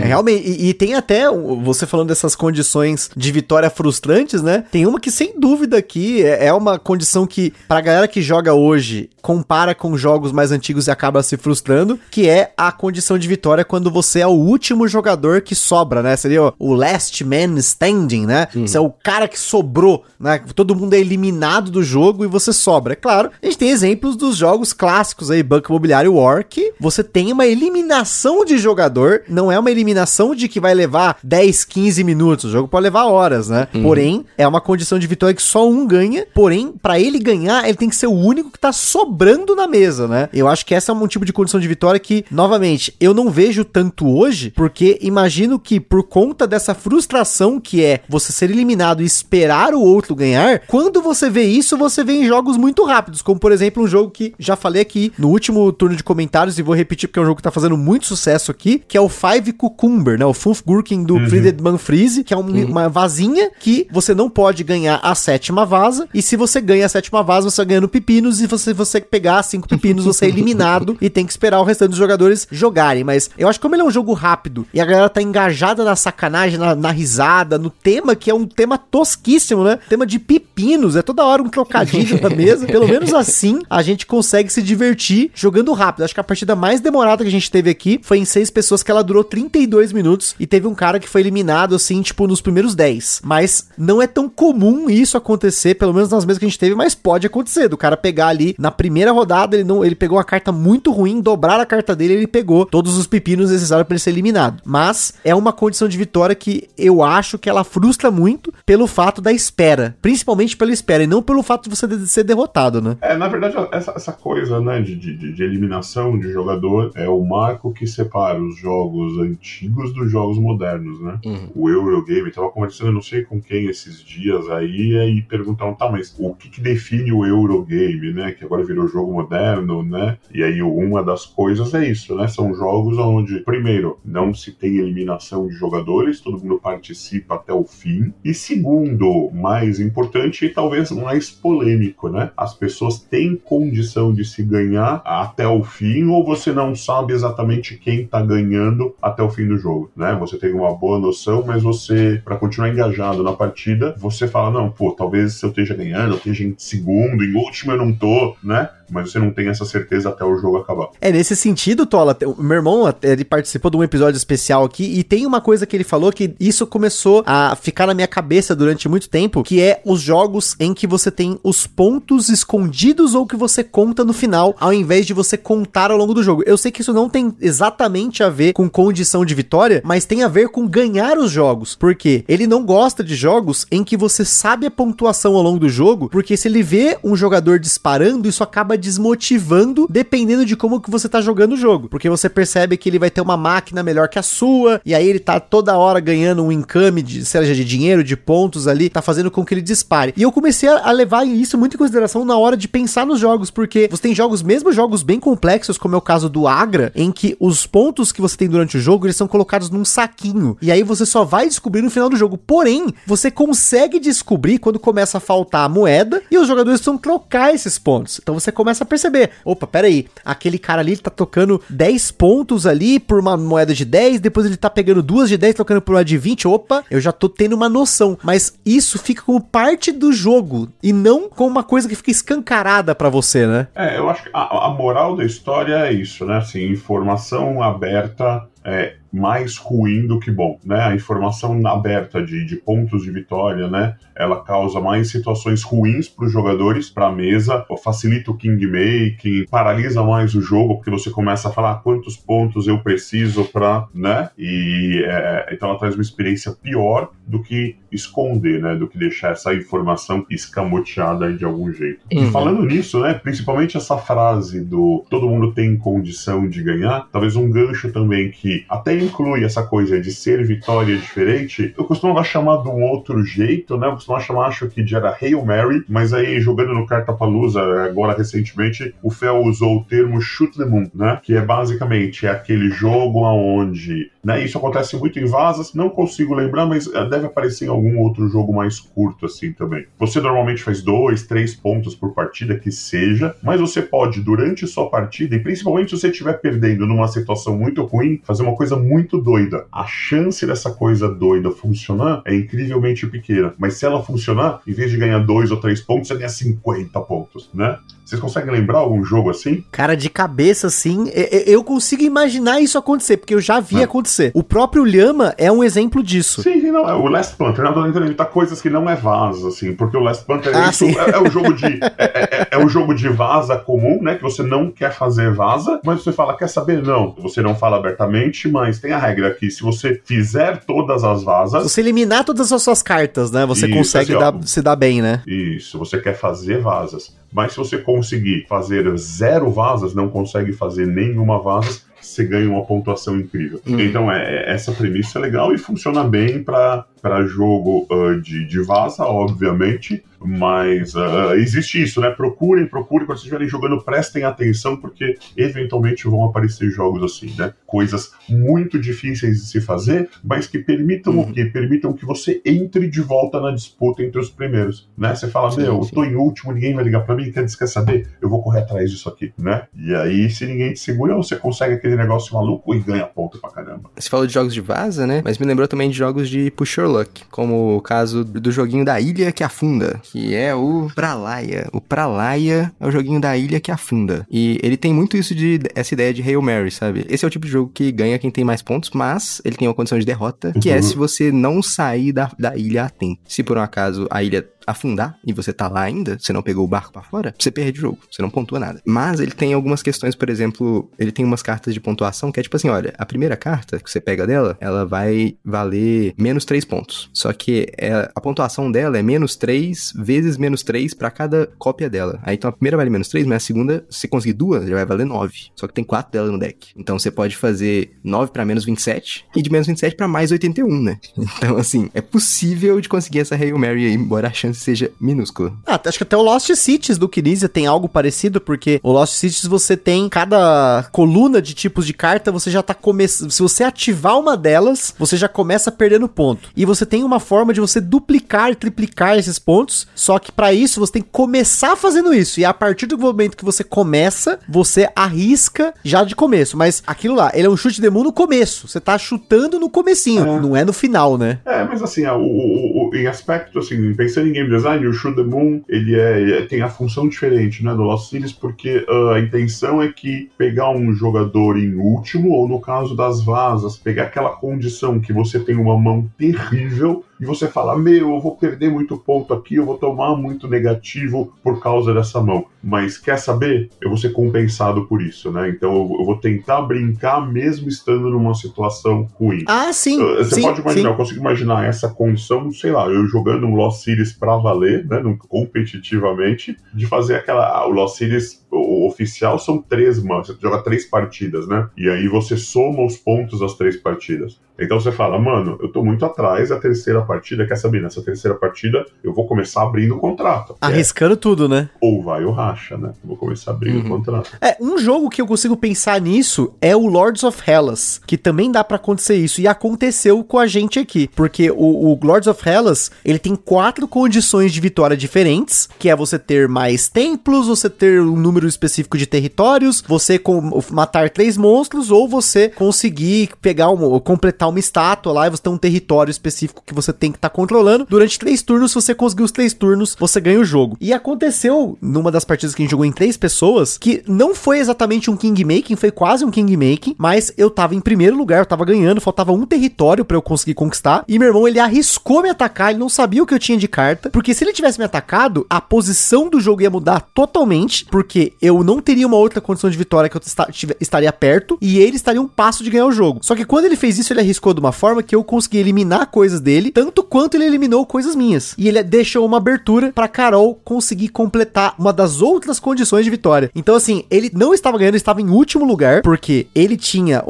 Realmente, e tem até, você falando dessas condições de vitória frustrantes, né? Tem uma que, sem dúvida, aqui é uma condição que, pra galera que joga hoje, compara com jogos mais antigos e acaba se frustrando, que é a condição de vitória quando você é o último jogador que sobra, né? Seria o last man standing, né? Você é o cara que sobrou, né? Todo mundo é eliminado do jogo e você sobra. É claro, a gente tem exemplos dos jogos clássicos aí, Banco Imobiliário War, que você tem uma eliminação de jogador, não é uma eliminação de que vai levar 10, 15 minutos, o jogo pode levar horas, né? Porém, é uma condição de vitória que só um ganha, porém, pra ele ganhar, ele tem que ser o único que tá sobrando na mesa, né? Eu acho que essa é um tipo de condição de vitória que, novamente, eu não vejo tanto hoje, porque imagino que por conta dessa frustração que é você ser eliminado e esperar o outro ganhar, quando você vê isso, você vê em jogos muito rápidos, como por exemplo, um jogo que já falei aqui no último turno de comentários e vou repetir porque é um jogo que tá fazendo muito sucesso aqui, que é o Five Cucumber, né? O Funfgurken do Friedemann Friese, que é uma vazinha que você não pode ganhar a sétima vaza, e se você ganha a sétima vaza, você vai ganhando pepinos, e se você pegar 5 pepinos, você é eliminado e tem que esperar o restante dos jogadores jogarem. Mas eu acho que como ele é um jogo rápido e a galera tá engajada na sacanagem, na risada, no tema, que é um tema tosquíssimo, né? Tema de pepinos, é toda hora um trocadilho na mesa. Pelo menos assim, a gente consegue se divertir jogando rápido. Acho que a partida mais demorada que a gente teve aqui foi em 6 pessoas, que ela durou 32 minutos, e teve um cara que foi eliminado, assim, tipo, nos primeiros 10. Mas não é tão comum isso acontecer, pelo menos nas mesas que a gente teve, mas pode acontecer, do cara pegar ali, na primeira rodada, ele pegou uma carta muito ruim, dobrar a carta dele, ele pegou todos os pepinos necessários para ele ser eliminado. Mas é uma condição de vitória que eu acho que ela frustra muito pelo fato da espera, principalmente pela espera, e não pelo fato de você ser derrotado, né? É, na verdade, essa coisa, né, de eliminação de jogador é o marco que separa os jogos antigos dos jogos modernos, né? O Eurogame, estava conversando, eu não sei com quem esses dias aí perguntaram, tá, mas o que define o Eurogame, né? Que agora virou jogo moderno, né? E aí uma das coisas é isso, né? São jogos onde, primeiro, não se tem eliminação de jogadores, todo mundo participa até o fim. E segundo, mais importante e talvez mais polêmico, né? As pessoas têm condição de se ganhar até o fim, ou você não sabe exatamente quem tá ganhando até o fim do jogo, né? Você tem uma boa noção, mas você, pra continuar engajado na partida, você fala, não, pô, talvez eu esteja ganhando, eu esteja em segundo, em último eu não tô, né? Mas você não tem essa certeza até o jogo acabar. É, nesse sentido, Tola, o meu irmão, ele participou de um episódio especial aqui, e tem uma coisa que ele falou que isso começou a ficar na minha cabeça durante muito tempo, que é os jogos em que você tem os pontos escondidos ou que você conta no final, ao invés de você contar ao longo do jogo. Eu sei que isso não tem exatamente a ver com condição de vitória, mas tem a ver com ganhar os jogos, porque ele não gosta de jogos em que você sabe a pontuação ao longo do jogo, porque se ele vê um jogador disparando, isso acaba desmotivando, dependendo de como que você tá jogando o jogo, porque você percebe que ele vai ter uma máquina melhor que a sua, e aí ele tá toda hora ganhando um income, seja de dinheiro, de pontos ali, tá fazendo com que ele dispare. E eu comecei a levar isso muito em consideração na hora de pensar nos jogos, porque você tem jogos, mesmo jogos bem complexos, como é o caso do Agra, em que os pontos que você tem durante o jogo, eles são colocados num saquinho, e aí você só vai descobrir no final do jogo. Porém, você consegue descobrir quando começa a faltar a moeda, e os jogadores precisam trocar esses pontos. Então você começa a perceber, opa, peraí, aquele cara ali tá tocando 10 pontos ali por uma moeda de 10, depois ele tá pegando 2 de 10, tocando por uma de 20, opa, eu já tô tendo uma noção, mas isso fica como parte do jogo, e não como uma coisa que fica escancarada pra você, né? É, eu acho que a moral da história é isso, né, assim, informação aberta é mais ruim do que bom, né? A informação aberta de pontos de vitória, né? Ela causa mais situações ruins para os jogadores, para a mesa, facilita o kingmaking, paralisa mais o jogo, porque você começa a falar quantos pontos eu preciso para, né? E então ela traz uma experiência pior do que esconder, né? Do que deixar essa informação escamoteada de algum jeito. E falando nisso, né? Principalmente essa frase do todo mundo tem condição de ganhar, talvez um gancho também que até inclui essa coisa de ser vitória diferente, eu costumava chamar de um outro jeito, né? Eu costumava chamar, acho que era Hail Mary, mas aí jogando no Cartapalooza, agora recentemente, o Fel usou o termo Shoot the Moon, né? Que é basicamente aquele jogo aonde, né? Isso acontece muito em vazas, não consigo lembrar, mas deve aparecer em algum outro jogo mais curto assim também. Você normalmente faz 2, 3 pontos por partida, que seja, mas você pode, durante sua partida, e principalmente se você estiver perdendo numa situação muito ruim, fazer uma coisa muito doida. A chance dessa coisa doida funcionar é incrivelmente pequena, mas se ela funcionar, em vez de ganhar 2 ou 3 pontos, você ganha 50 pontos, né? Vocês conseguem lembrar algum jogo assim? Cara, de cabeça, sim. Eu consigo imaginar isso acontecer, porque eu já vi acontecer. O próprio Lhama é um exemplo disso. Sim, não. O Last Panther, eu tô tentando evitar coisas que não é vaza, assim, porque o Last Panther é o jogo de vaza comum, né? Que você não quer fazer vaza, mas você fala, quer saber? Não. Você não fala abertamente, mas tem a regra aqui. Se você fizer todas as vazas... Se você eliminar todas as suas cartas, né? Você consegue se dar bem, né? Isso. Você quer fazer vazas. Mas se você conseguir fazer 0 vazas, não consegue fazer nenhuma vaza, você ganha uma pontuação incrível. Então, essa premissa é legal e funciona bem para para jogo de vaza, obviamente, mas existe isso, né? Procurem, quando vocês estiverem jogando, prestem atenção, porque eventualmente vão aparecer jogos assim, né? Coisas muito difíceis de se fazer, mas que permitam o quê? Permitam que você entre de volta na disputa entre os primeiros, né? Você fala, eu tô em último, ninguém vai ligar pra mim, quer saber? Eu vou correr atrás disso aqui, né? E aí, se ninguém te segura, você consegue aquele negócio maluco e ganha ponto pra caramba. Você falou de jogos de vaza, né? Mas me lembrou também de jogos de push your luck, como o caso do joguinho da ilha que afunda, que é o Pralaia. O Pralaia é o joguinho da ilha que afunda. E ele tem muito isso essa ideia de Hail Mary, sabe? Esse é o tipo de jogo que ganha quem tem mais pontos, mas ele tem uma condição de derrota, que é se você não sair da ilha a tempo. Se por um acaso a ilha afundar e você tá lá ainda, você não pegou o barco pra fora, você perde o jogo, você não pontua nada. Mas ele tem algumas questões, por exemplo, ele tem umas cartas de pontuação que é tipo assim, olha, a primeira carta que você pega dela, ela vai valer menos 3 pontos. Só que a pontuação dela é menos 3 vezes menos 3 pra cada cópia dela. Aí então a primeira vale menos 3, mas a segunda, se conseguir duas, já vai valer 9. Só que tem 4 dela no deck. Então você pode fazer 9 pra menos 27 e de menos 27 pra mais 81, né? Então assim, é possível de conseguir essa Hail Mary aí, embora a chance seja minúsculo. Ah, acho que até o Lost Cities do Knizia tem algo parecido, porque o Lost Cities você tem cada coluna de tipos de carta, você já tá começando, se você ativar uma delas, você já começa perdendo ponto. E você tem uma forma de você duplicar, triplicar esses pontos, só que pra isso você tem que começar fazendo isso, e a partir do momento que você começa, você arrisca já de começo, mas aquilo lá, ele é um chute de mu no começo, você tá chutando no comecinho, não é no final, né? É, mas assim, em aspecto, assim, pensando em game design, o Shoot the Moon, ele tem a função diferente, né, do Lost Cities, porque a intenção é que pegar um jogador em último, ou no caso das vazas, pegar aquela condição que você tem uma mão terrível, e você fala, eu vou perder muito ponto aqui, eu vou tomar muito negativo por causa dessa mão. Mas quer saber? Eu vou ser compensado por isso, né? Então eu vou tentar brincar mesmo estando numa situação ruim. Ah, sim! Você pode imaginar, eu consigo imaginar essa condição, sei lá, eu jogando um Lost Cities pra valer, né? Competitivamente, de fazer o Lost Cities oficial são 3 mãos, você joga 3 partidas, né? E aí você soma os pontos das 3 partidas. Então você fala, eu tô muito atrás, a terceira partida, quer saber, nessa terceira partida eu vou começar abrindo o contrato. Arriscando tudo, né? Ou vai ou racha, né? Eu vou começar abrindo o contrato. Um jogo que eu consigo pensar nisso é o Lords of Hellas, que também dá pra acontecer isso, e aconteceu com a gente aqui, porque o Lords of Hellas, ele tem 4 condições de vitória diferentes, que é você ter mais templos, você ter um número específico de territórios, você matar 3 monstros, ou você conseguir completar uma estátua lá, e você tem um território específico que você tem que estar controlando. Durante 3 turnos, se você conseguir os 3 turnos, você ganha o jogo. E aconteceu, numa das partidas que a gente jogou em 3 pessoas, que não foi exatamente um king making, foi quase um king making, mas eu tava em primeiro lugar, eu tava ganhando, faltava um território pra eu conseguir conquistar, e meu irmão, ele arriscou me atacar, ele não sabia o que eu tinha de carta, porque se ele tivesse me atacado, a posição do jogo ia mudar totalmente, porque eu não teria uma outra condição de vitória que eu estaria perto, e ele estaria um passo de ganhar o jogo. Só que quando ele fez isso, ele arriscou de uma forma que eu consegui eliminar coisas dele, tanto quanto ele eliminou coisas minhas. E ele deixou uma abertura pra Carol conseguir completar uma das outras condições de vitória. Então, assim, ele não estava ganhando, ele estava em último lugar, porque ele tinha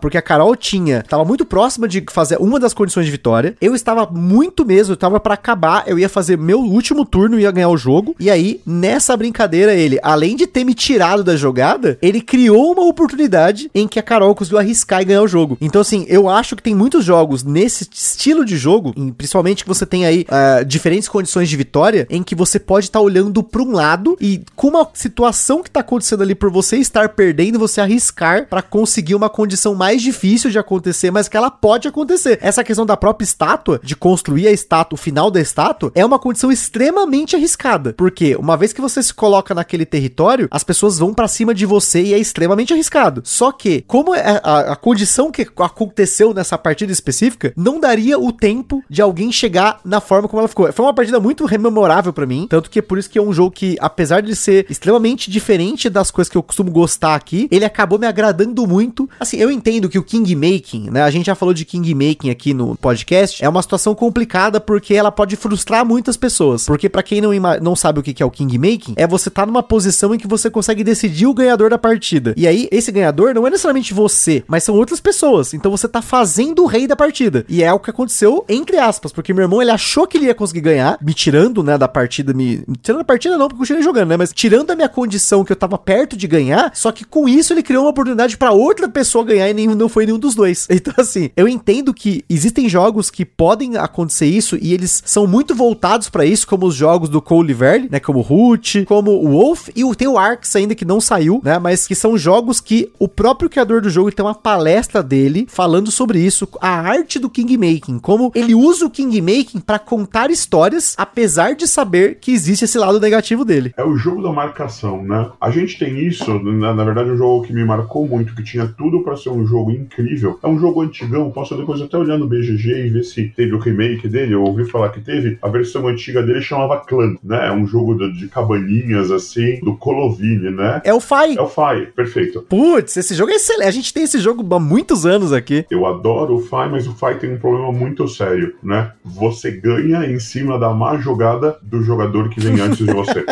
porque a Carol estava muito próxima de fazer uma das condições de vitória, eu estava muito mesmo, eu estava pra acabar, eu ia fazer meu último turno e ia ganhar o jogo, e aí, nessa brincadeira, ele, além de ter me tirado da jogada, ele criou uma oportunidade em que a Carol conseguiu arriscar e ganhar o jogo. Então, assim, eu acho que tem muitos jogos nesse estilo de jogo, principalmente que você tem aí diferentes condições de vitória, em que você pode estar olhando para um lado e com uma situação que tá acontecendo ali por você estar perdendo, você arriscar para conseguir uma condição mais difícil de acontecer, mas que ela pode acontecer. Essa questão da própria estátua, de construir a estátua, o final da estátua, é uma condição extremamente arriscada, porque uma vez que você se coloca naquele território, as pessoas vão pra cima de você e é extremamente arriscado. Só que, como a condição que aconteceu nessa partida específica, não daria o tempo de alguém chegar na forma como ela ficou. Foi uma partida muito memorável pra mim, tanto que é por isso que é um jogo que, apesar de ser extremamente diferente das coisas que eu costumo gostar aqui, ele acabou me agradando muito. Assim, eu entendo que o king making, né, a gente já falou de king making aqui no podcast, é uma situação complicada porque ela pode frustrar muitas pessoas, porque pra quem não sabe o que é o king making, é você tá numa posição posição em que você consegue decidir o ganhador da partida. E aí, esse ganhador não é necessariamente você, mas são outras pessoas. Então você tá fazendo o rei da partida. E é o que aconteceu, entre aspas, porque meu irmão, ele achou que ele ia conseguir ganhar, me tirando, né, da partida, me tirando da partida não, porque eu continuei jogando, né, mas tirando a minha condição que eu tava perto de ganhar, só que com isso ele criou uma oportunidade pra outra pessoa ganhar e nem, não foi nenhum dos dois. Então, assim, eu entendo que existem jogos que podem acontecer isso e eles são muito voltados pra isso, como os jogos do Cole Verley, né, como o Root, como o Wolf, e tem o Arx ainda que não saiu, né, mas que são jogos que o próprio criador do jogo tem uma palestra dele falando sobre isso, a arte do Kingmaking, como ele usa o Kingmaking pra contar histórias, apesar de saber que existe esse lado negativo dele. É o jogo da marcação, né? A gente tem isso, na verdade, um jogo que me marcou muito, que tinha tudo pra ser um jogo incrível. É um jogo antigão, posso depois até olhar no BGG e ver se teve o remake dele, eu ouvi falar que teve. A versão antiga dele chamava Clan, né? É um jogo de cabaninhas, assim, do Coloville, né? É o Fai. É o Fai, perfeito. Putz, esse jogo é excelente. A gente tem esse jogo há muitos anos aqui. Eu adoro o Fai, mas o Fai tem um problema muito sério, né? Você ganha em cima da má jogada do jogador que vem antes de você.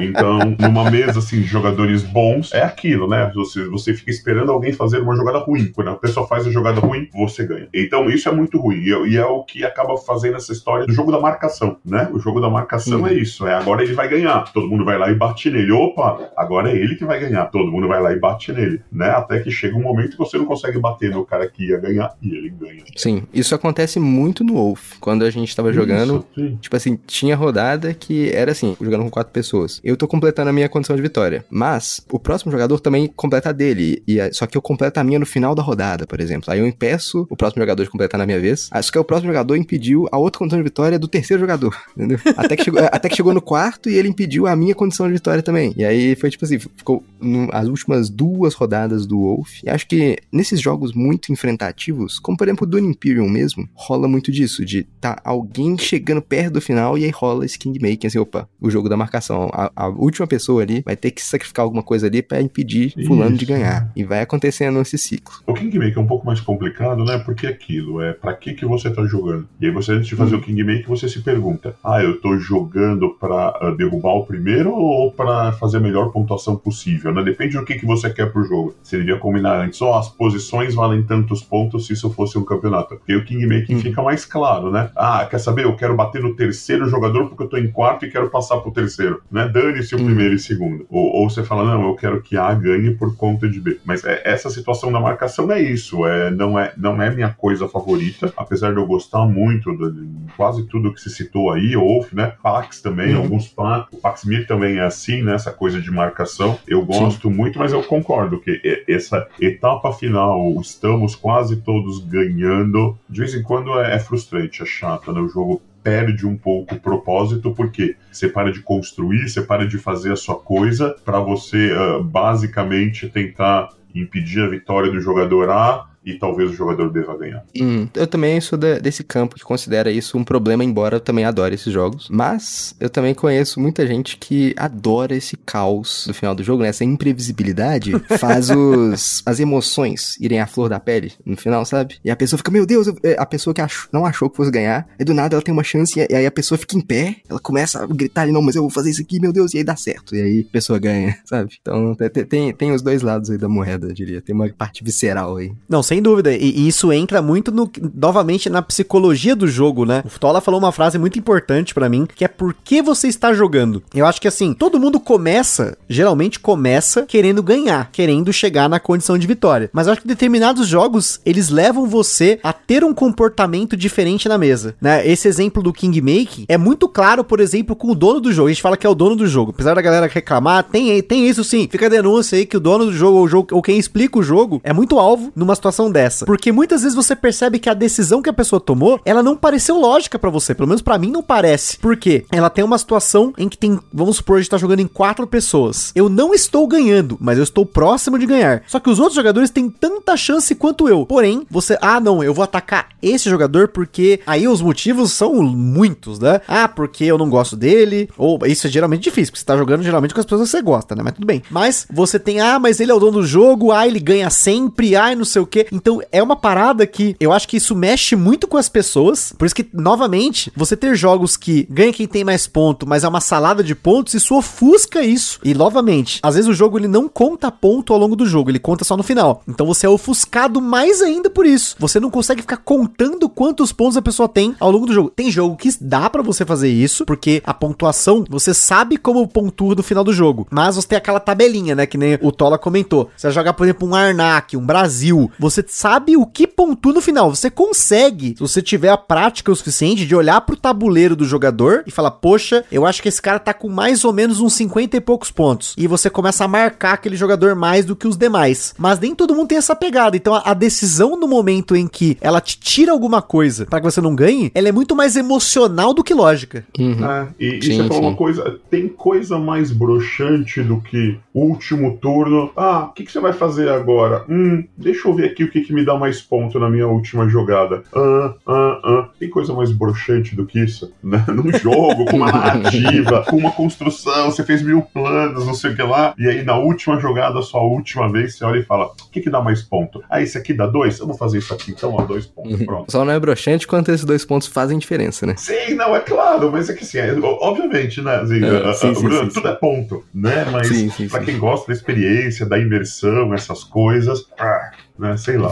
Então, numa mesa, assim, de jogadores bons, é aquilo, né? Você fica esperando alguém fazer uma jogada ruim. Quando a pessoa faz a jogada ruim, você ganha. Então, isso é muito ruim. E é o que acaba fazendo essa história do jogo da marcação, né? O jogo da marcação é isso. É, agora ele vai ganhar. Todo mundo vai lá e bate nele. Opa, agora é ele que vai ganhar. Todo mundo vai lá e bate nele, né? Até que chega um momento que você não consegue bater no cara que ia ganhar e ele ganha. Sim, isso acontece muito no Wolf. Quando a gente tava jogando, sim. Tipo assim, tinha rodada que era assim, jogando com 4 pessoas. Eu tô completando a minha condição de vitória, mas o próximo jogador também completa a dele, só que eu completo a minha no final da rodada, por exemplo. Aí eu impeço o próximo jogador de completar na minha vez, acho que o próximo jogador impediu a outra condição de vitória do terceiro jogador, entendeu? Até que chegou no quarto e ele impediu a minha condição de vitória também. E aí foi tipo assim, ficou as últimas 2 rodadas do Wolf, e acho que nesses jogos muito enfrentativos, como por exemplo o Dune Imperium mesmo, rola muito disso, de tá alguém chegando perto do final e aí rola esse Kingmaking, assim, opa, o jogo da marcação, a última pessoa ali vai ter que sacrificar alguma coisa ali pra impedir fulano de ganhar, e vai acontecendo esse ciclo. O Kingmaking é um pouco mais complicado, né, porque aquilo é pra que você tá jogando, e aí você antes de fazer o Kingmaking você se pergunta, eu tô jogando pra derrubar o primeiro ou pra fazer a melhor pontuação possível, né, depende do que você quer pro jogo. Você devia combinar antes, as posições valem tantos pontos se isso fosse um campeonato, porque o Kingmaking fica mais claro, né, quer saber, eu quero bater no terceiro jogador porque eu tô em quarto e quero passar pro terceiro, né, dane-se o primeiro e segundo, ou você fala, não, eu quero que A ganhe por conta de B, mas essa situação da marcação é isso, não é minha coisa favorita, apesar de eu gostar muito de quase tudo que se citou aí, Wolf, né, Pax também, alguns Pax, o Pax Mir também é assim, né, essa coisa de marcação, eu gosto muito, mas eu concordo que essa etapa final, estamos quase todos ganhando, de vez em quando é frustrante, é chato, né, o jogo perde um pouco o propósito, porque você para de construir, você para de fazer a sua coisa, para você basicamente tentar impedir a vitória do jogador A, e talvez o jogador deva ganhar. Eu também sou desse campo que considera isso um problema, embora eu também adore esses jogos, mas eu também conheço muita gente que adora esse caos do final do jogo, né? Essa imprevisibilidade faz as emoções irem à flor da pele no final, sabe? E a pessoa fica, meu Deus, a pessoa que não achou que fosse ganhar, aí do nada ela tem uma chance, e aí a pessoa fica em pé, ela começa a gritar, não, mas eu vou fazer isso aqui, meu Deus, e aí dá certo, e aí a pessoa ganha, sabe? Então tem os dois lados aí da moeda, eu diria, tem uma parte visceral aí. Não, sem dúvida, e isso entra muito novamente na psicologia do jogo, né? O Tola falou uma frase muito importante pra mim, que é por que você está jogando. Eu acho que assim, todo mundo geralmente começa querendo ganhar, querendo chegar na condição de vitória, mas eu acho que determinados jogos, eles levam você a ter um comportamento diferente na mesa, né? Esse exemplo do Kingmaking é muito claro, por exemplo, com o dono do jogo. A gente fala que é o dono do jogo, apesar da galera reclamar, tem isso sim, fica a denúncia aí que o dono do jogo, ou quem explica o jogo, é muito alvo numa situação dessa, porque muitas vezes você percebe que a decisão que a pessoa tomou, ela não pareceu lógica pra você, pelo menos pra mim não parece, porque ela tem uma situação em que tem, vamos supor, a gente tá jogando em 4 pessoas, eu não estou ganhando, mas eu estou próximo de ganhar, só que os outros jogadores têm tanta chance quanto eu, porém, você, não, eu vou atacar esse jogador, porque aí os motivos são muitos, né, porque eu não gosto dele, ou isso é geralmente difícil, porque você tá jogando geralmente com as pessoas que você gosta, né, mas tudo bem, mas você tem, mas ele é o dono do jogo, ele ganha sempre, não sei o que, Então é uma parada que eu acho que isso mexe muito com as pessoas, por isso que, novamente, você ter jogos que ganha quem tem mais ponto, mas é uma salada de pontos, isso ofusca isso. E, novamente, às vezes o jogo ele não conta ponto ao longo do jogo, ele conta só no final. Então você é ofuscado mais ainda por isso. Você não consegue ficar contando quantos pontos a pessoa tem ao longo do jogo. Tem jogo que dá pra você fazer isso, porque a pontuação, você sabe como pontua no final do jogo, mas você tem aquela tabelinha, né, que nem o Tola comentou. Você vai jogar, por exemplo, um Arnak, um Brasil, você sabe o que pontua no final. Você consegue, se você tiver a prática o suficiente, de olhar pro tabuleiro do jogador e falar, poxa, eu acho que esse cara tá com mais ou menos uns 50 e poucos pontos. E você começa a marcar aquele jogador mais do que os demais. Mas nem todo mundo tem essa pegada. Então a decisão no momento em que ela te tira alguma coisa pra que você não ganhe, ela é muito mais emocional do que lógica. Uhum. É, e sim, você falou uma coisa, tem coisa mais broxante do que último turno. Ah, o que, que você vai fazer agora? Deixa eu ver aqui o que, que me dá mais ponto na minha última jogada. Tem coisa mais broxante do que isso? Né? Num jogo, com uma narrativa, com uma construção, você fez 1000 planos, não sei o que lá, e aí na última jogada, sua última vez, você olha e fala, o que que dá mais ponto? Ah, esse aqui dá 2? Eu vou fazer isso aqui, então, ó, 2 pontos, pronto. Só não é broxante quanto esses 2 pontos fazem diferença, né? Sim, não, é claro, mas é que sim, é, obviamente, né, assim, tudo é ponto, né, mas pra quem gosta da experiência, da imersão, essas coisas, sei lá.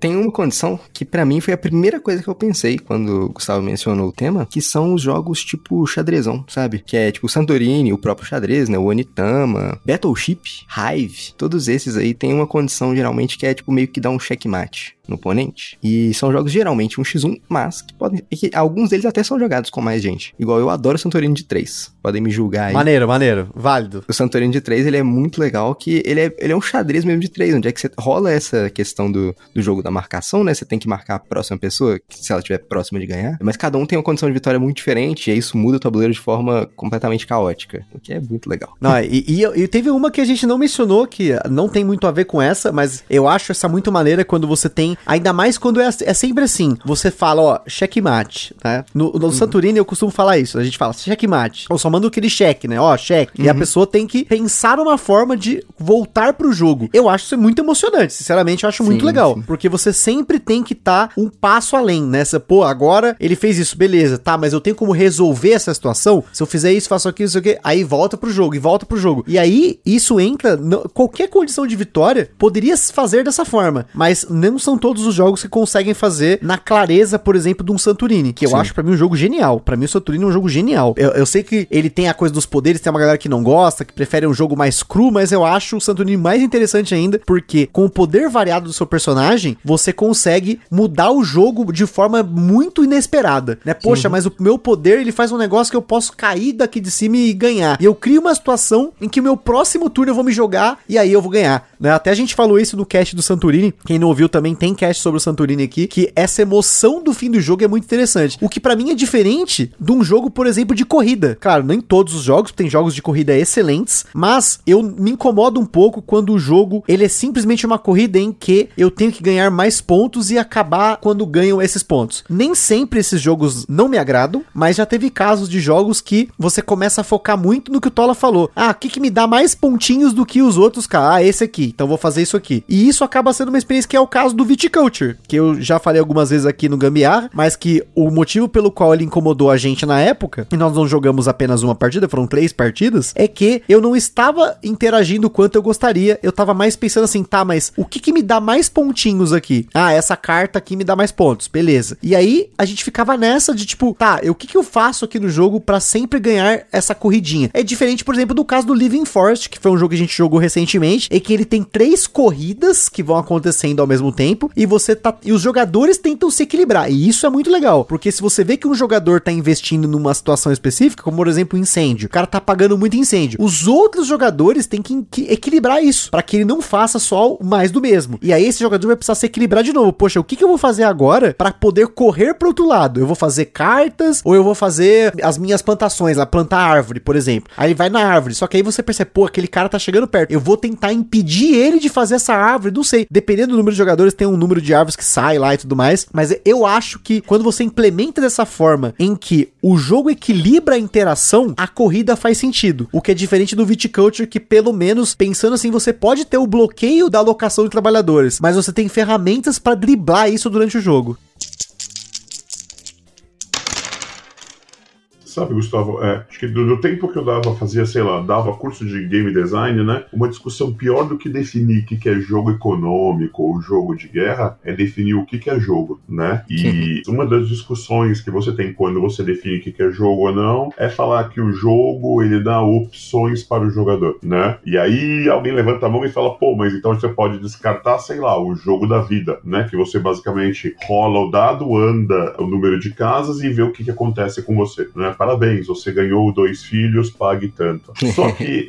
Tem uma condição que pra mim foi a primeira coisa que eu pensei quando o Gustavo mencionou o tema, que são os jogos tipo xadrezão, sabe? Que é tipo Santorini, o próprio xadrez, né? O Onitama, Battleship, Hive, todos esses aí tem uma condição geralmente que é tipo meio que dá um checkmate no oponente. E são jogos geralmente 1x1, mas que podem... Que alguns deles até são jogados com mais gente. Igual eu adoro o Santorini de 3. Podem me julgar aí. Maneiro, maneiro. Válido. O Santorini de 3, ele é muito legal, que ele é um xadrez mesmo de 3, onde é que você rola essa questão do jogo da marcação, né? Você tem que marcar a próxima pessoa, se ela estiver próxima de ganhar. Mas cada um tem uma condição de vitória muito diferente, e aí isso muda o tabuleiro de forma completamente caótica, o que é muito legal. Não, e teve uma que a gente não mencionou, que não tem muito a ver com essa, mas eu acho essa muito maneira quando você tem, ainda mais quando é sempre assim, você fala, ó, checkmate, né? No Santorini eu costumo falar isso, a gente fala checkmate, ou só manda aquele cheque, né? Ó, cheque. E a pessoa tem que pensar uma forma de voltar pro jogo. Eu acho isso muito emocionante, sinceramente, eu acho muito legal, porque você sempre tem que estar um passo além, né? Você, pô, agora ele fez isso, beleza, tá, mas eu tenho como resolver essa situação? Se eu fizer isso, faço aquilo, não sei o quê, aí volta pro jogo. E aí, isso entra, qualquer condição de vitória poderia se fazer dessa forma, mas não são todos os jogos que conseguem fazer na clareza, por exemplo, de um Santorini, que eu acho pra mim um jogo genial. Pra mim o Santorini é um jogo genial. Eu sei que ele tem a coisa dos poderes, tem uma galera que não gosta, que prefere um jogo mais cru, mas eu acho o Santorini mais interessante ainda, porque com o poder variado do seu personagem, você consegue mudar o jogo de forma muito inesperada, né? Poxa, mas o meu poder, ele faz um negócio que eu posso cair daqui de cima e ganhar. E eu crio uma situação em que o meu próximo turno eu vou me jogar e aí eu vou ganhar, né? Até a gente falou isso no cast do Santorini, quem não ouviu também tem cast sobre o Santorini aqui, que essa emoção do fim do jogo é muito interessante. O que pra mim é diferente de um jogo, por exemplo, de corrida. Claro, nem todos os jogos, tem jogos de corrida excelentes, mas eu me incomodo um pouco quando o jogo, ele é simplesmente uma corrida em que eu tenho que ganhar mais pontos e acabar quando ganham esses pontos. Nem sempre esses jogos não me agradam, mas já teve casos de jogos que você começa a focar muito no que o Tola falou. Ah, o que me dá mais pontinhos do que os outros, cara? Ah, esse aqui, então vou fazer isso aqui. E isso acaba sendo uma experiência que é o caso do Viticulture, que eu já falei algumas vezes aqui no Gambiarra, mas que o motivo pelo qual ele incomodou a gente na época, e nós não jogamos apenas uma partida, foram 3 partidas, é que eu não estava interagindo o quanto eu gostaria, eu tava mais pensando assim, tá, mas o que me dá mais pontinhos aqui? Ah, essa carta aqui me dá mais pontos, beleza. E aí, a gente ficava nessa de tipo, tá, o que eu faço aqui no jogo pra sempre ganhar essa corridinha? É diferente, por exemplo, do caso do Living Forest, que foi um jogo que a gente jogou recentemente, e que ele tem 3 corridas que vão acontecendo ao mesmo tempo, e os jogadores tentam se equilibrar, e isso é muito legal, porque se você vê que um jogador tá investindo numa situação específica, como por exemplo, incêndio, o cara tá pagando muito incêndio, os outros jogadores têm que equilibrar isso, pra que ele não faça só mais do mesmo, e aí esse jogador vai precisar se equilibrar de novo, poxa, o que eu vou fazer agora pra poder correr pro outro lado? Eu vou fazer cartas, ou eu vou fazer as minhas plantações, lá, plantar árvore, por exemplo, aí ele vai na árvore, só que aí você percebe, pô, aquele cara tá chegando perto, eu vou tentar impedir ele de fazer essa árvore, não sei, dependendo do número de jogadores, tem um o número de árvores que sai lá e tudo mais, mas eu acho que quando você implementa dessa forma em que o jogo equilibra a interação, a corrida faz sentido, o que é diferente do Viticulture, que pelo menos, pensando assim, você pode ter o bloqueio da alocação de trabalhadores, mas você tem ferramentas para driblar isso durante o jogo. Sabe, Gustavo, acho que do tempo que eu fazia curso de game design, né? Uma discussão pior do que definir o que é jogo econômico ou jogo de guerra é definir o que é jogo, né? E uma das discussões que você tem quando você define o que é jogo ou não é falar que o jogo, ele dá opções para o jogador, né? E aí alguém levanta a mão e fala, pô, mas então você pode descartar, o jogo da vida, né? Que você basicamente rola o dado, anda o número de casas e vê o que acontece com você, né? Parabéns, você ganhou 2 filhos, pague tanto. Só que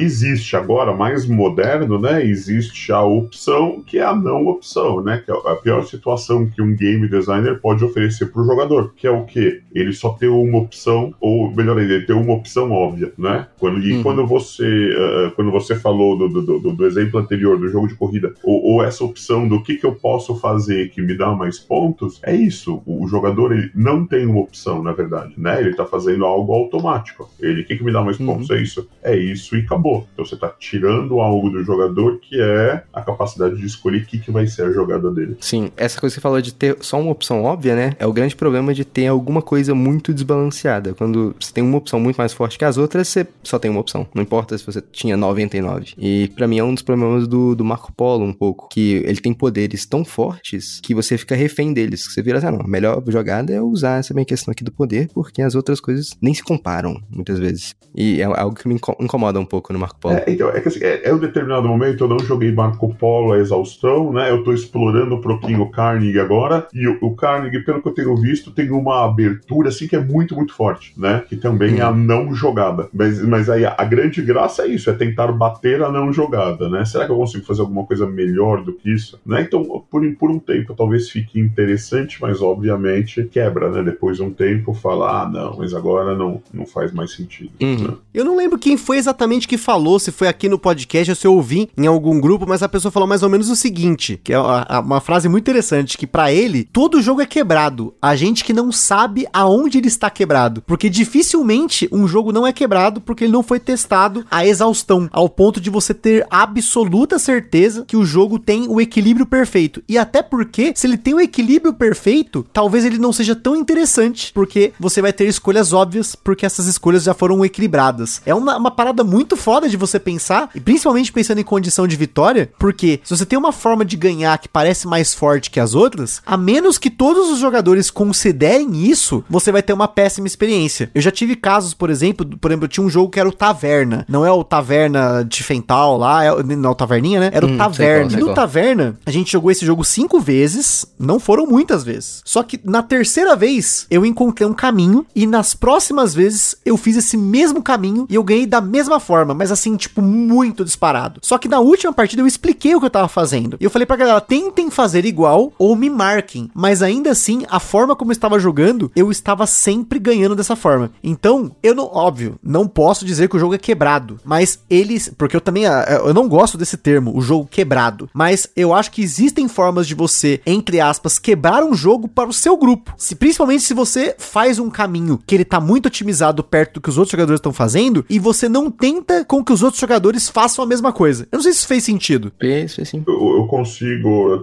existe agora, mais moderno, né? Existe a opção que é a não opção, né? Que é a pior situação que um game designer pode oferecer pro jogador, que é o quê? Ele só ter uma opção, ou melhor ainda, ele ter uma opção óbvia, né? Quando você falou do exemplo anterior do jogo de corrida, ou essa opção do que eu posso fazer que me dá mais pontos, é isso. O jogador, ele não tem uma opção, na verdade, né? Ele tá fazendo algo automático. Ele, o que me dá mais pontos? É isso? É isso e acabou. Então você tá tirando algo do jogador, que é a capacidade de escolher o que vai ser a jogada dele. Sim, essa coisa que você falou de ter só uma opção óbvia, né? É o grande problema de ter alguma coisa muito desbalanceada. Quando você tem uma opção muito mais forte que as outras, você só tem uma opção. Não importa se você tinha 99. E pra mim é um dos problemas do Marco Polo um pouco, que ele tem poderes tão fortes que você fica refém deles. Que você vira assim, não, a melhor jogada é usar essa minha questão aqui do poder, porque as outras coisas nem se comparam, muitas vezes. E é algo que me incomoda um pouco no Marco Polo. Então, um determinado momento eu não joguei Marco Polo a exaustão, né? Eu tô explorando um pouquinho o Carnegie agora, e o Carnegie, pelo que eu tenho visto, tem uma abertura, assim, que é muito, muito forte, né? Que também é a não jogada. Mas aí a grande graça é isso, é tentar bater a não jogada, né? Será que eu consigo fazer alguma coisa melhor do que isso? Né? Então, por um tempo, talvez fique interessante, mas obviamente quebra, né? Depois de um tempo, fala, não, mas agora não faz mais sentido. Né? Eu não lembro quem foi exatamente que falou, se foi aqui no podcast ou se eu ouvi em algum grupo, mas a pessoa falou mais ou menos o seguinte, que é uma frase muito interessante, que pra ele, todo jogo é quebrado. A gente que não sabe aonde ele está quebrado. Porque dificilmente um jogo não é quebrado, porque ele não foi testado à exaustão, ao ponto de você ter absoluta certeza que o jogo tem o equilíbrio perfeito. E até porque, se ele tem o equilíbrio perfeito, talvez ele não seja tão interessante, porque você vai ter escolhas óbvias, porque essas escolhas já foram equilibradas. É uma parada muito foda de você pensar, e principalmente pensando em condição de vitória, porque se você tem uma forma de ganhar que parece mais forte que as outras, a menos que todos os jogadores considerem isso, você vai ter uma péssima experiência. Eu já tive casos, por exemplo, eu tinha um jogo que era o Taverna, não é o Taverna de Fental lá, não é o Taverninha, né? Era o Taverna. E no Taverna, a gente jogou esse jogo 5 vezes, não foram muitas vezes. Só que na terceira vez, eu encontrei um caminho, e nas próximas vezes eu fiz esse mesmo caminho e eu ganhei da mesma forma, mas assim, tipo, muito disparado. Só que na última partida eu expliquei o que eu tava fazendo. E eu falei pra galera, tentem fazer igual ou me marquem. Mas ainda assim, a forma como eu estava jogando, eu estava sempre ganhando dessa forma. Então, eu não, óbvio, não posso dizer que o jogo é quebrado, mas eles, porque eu também, eu não gosto desse termo, o jogo quebrado, mas eu acho que existem formas de você, entre aspas, quebrar um jogo para o seu grupo. Principalmente se você faz um caminho que ele tá muito otimizado perto do que os outros jogadores estão fazendo, e você não tenta com que os outros jogadores façam a mesma coisa. Eu não sei se isso fez sentido. Isso, sim. Eu consigo, eu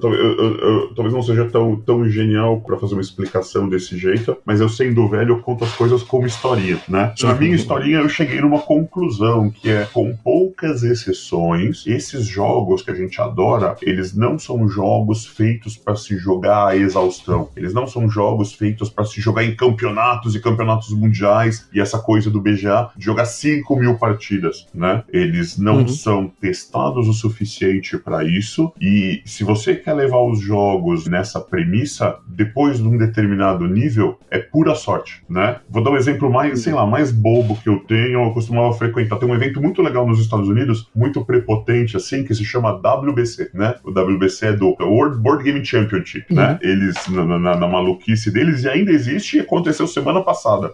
talvez não seja tão genial pra fazer uma explicação desse jeito, mas eu, sendo velho, eu conto as coisas como historinha, né? Na minha historinha eu cheguei numa conclusão, que é, com poucas exceções, esses jogos que a gente adora, eles não são jogos feitos pra se jogar à exaustão. Eles não são jogos feitos pra se jogar em campeonatos e campeonatos mundiais, e essa coisa do BGA de jogar 5.000 partidas, né? Eles não são testados o suficiente para isso, e se você quer levar os jogos nessa premissa, depois de um determinado nível, é pura sorte, né? Vou dar um exemplo mais bobo que eu tenho. Eu costumava frequentar, tem um evento muito legal nos Estados Unidos, muito prepotente assim, que se chama WBC, né? O WBC é do World Board Game Championship, né? Eles, na maluquice deles, e ainda existe, e aconteceu semana passada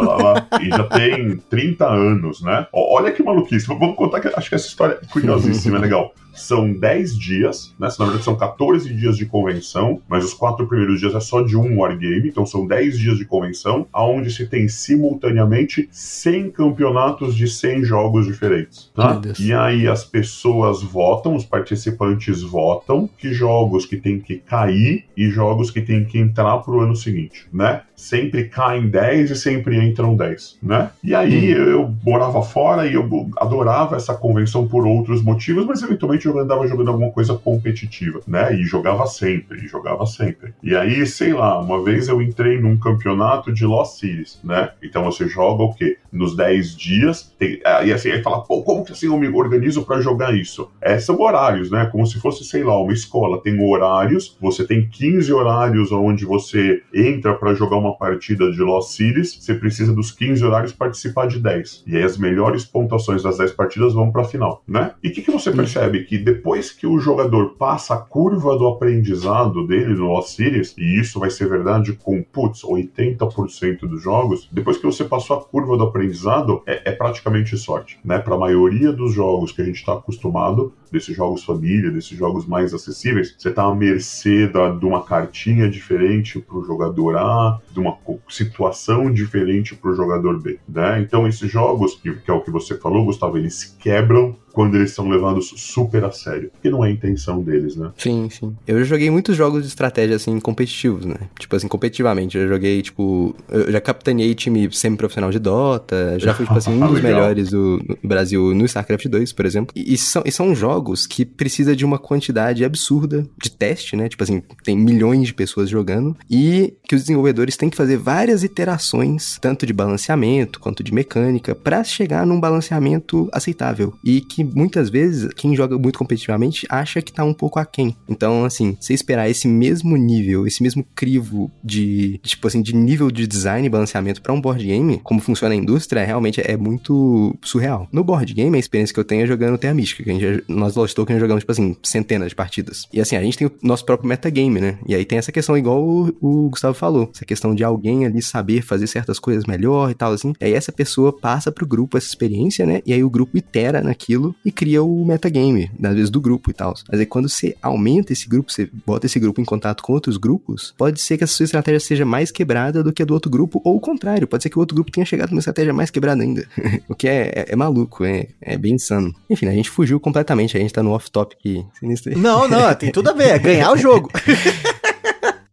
lá, e já tem 30 anos, né? Olha que maluquice. Vamos contar, que acho que essa história é curiosíssima, é legal. São 10 dias, né? Na verdade são 14 dias de convenção, mas os 4 primeiros dias é só de um wargame, então são 10 dias de convenção, onde se tem simultaneamente 100 campeonatos de 100 jogos diferentes, tá? E aí as pessoas votam, os participantes votam que jogos que tem que cair e jogos que tem que entrar pro ano seguinte, né? Sempre caem 10 e sempre entram 10, né? E aí eu morava fora e eu adorava essa convenção por outros motivos, mas eventualmente eu andava jogando alguma coisa competitiva, né? E jogava sempre. E aí, sei lá, uma vez eu entrei num campeonato de Lost Cities, né? Então você joga o quê? Nos 10 dias, tem... e assim, aí fala, pô, como que assim eu me organizo pra jogar isso? É, são horários, né? Como se fosse, sei lá, uma escola. Tem horários, você tem 15 horários onde você entra pra jogar uma partida de Lost Cities, você precisa dos 15 horários participar de 10. E aí as melhores pontuações das 10 partidas vão pra final, né? E o que você percebe? Que depois que o jogador passa a curva do aprendizado dele no Lost Cities, e isso vai ser verdade com, 80% dos jogos, depois que você passou a curva do aprendizado, é praticamente sorte, né? Pra maioria dos jogos que a gente tá acostumado, desses jogos família, desses jogos mais acessíveis, você tá à mercê de uma cartinha diferente pro jogador A, de uma situação diferente pro jogador B, né? Então esses jogos, que é o que você falou, Gustavo, eles se quebram quando eles são levados super a sério, porque não é a intenção deles, né? Sim, sim. Eu já joguei muitos jogos de estratégia, assim, competitivos, né? Tipo assim, competitivamente. Eu já joguei, eu já capitaneei time semi-profissional de Dota, já fui, tipo assim, um dos melhores do Brasil no StarCraft 2, por exemplo. E são jogos que precisa de uma quantidade absurda de teste, né? Tipo assim, tem milhões de pessoas jogando e que os desenvolvedores têm que fazer várias iterações, tanto de balanceamento quanto de mecânica, pra chegar num balanceamento aceitável. E que muitas vezes, quem joga muito competitivamente acha que tá um pouco aquém. Então, assim, você esperar esse mesmo nível, esse mesmo crivo de nível de design e balanceamento pra um board game, como funciona a indústria, realmente é muito surreal. No board game, a experiência que eu tenho é jogando Terra Mística, que nós Lost Token jogamos, centenas de partidas. E assim, a gente tem o nosso próprio metagame, né? E aí tem essa questão, igual o Gustavo falou, essa questão de alguém ali saber fazer certas coisas melhor e tal, assim. E aí essa pessoa passa pro grupo essa experiência, né? E aí o grupo itera naquilo e cria o metagame, às vezes do grupo e tal. Mas aí quando você aumenta esse grupo, você bota esse grupo em contato com outros grupos, pode ser que a sua estratégia seja mais quebrada do que a do outro grupo, ou o contrário, pode ser que o outro grupo tenha chegado numa estratégia mais quebrada ainda. O que é maluco, é bem insano. Enfim, a gente fugiu completamente, a gente tá no off-topic sinistro. Não, tem tudo a ver, é ganhar o jogo.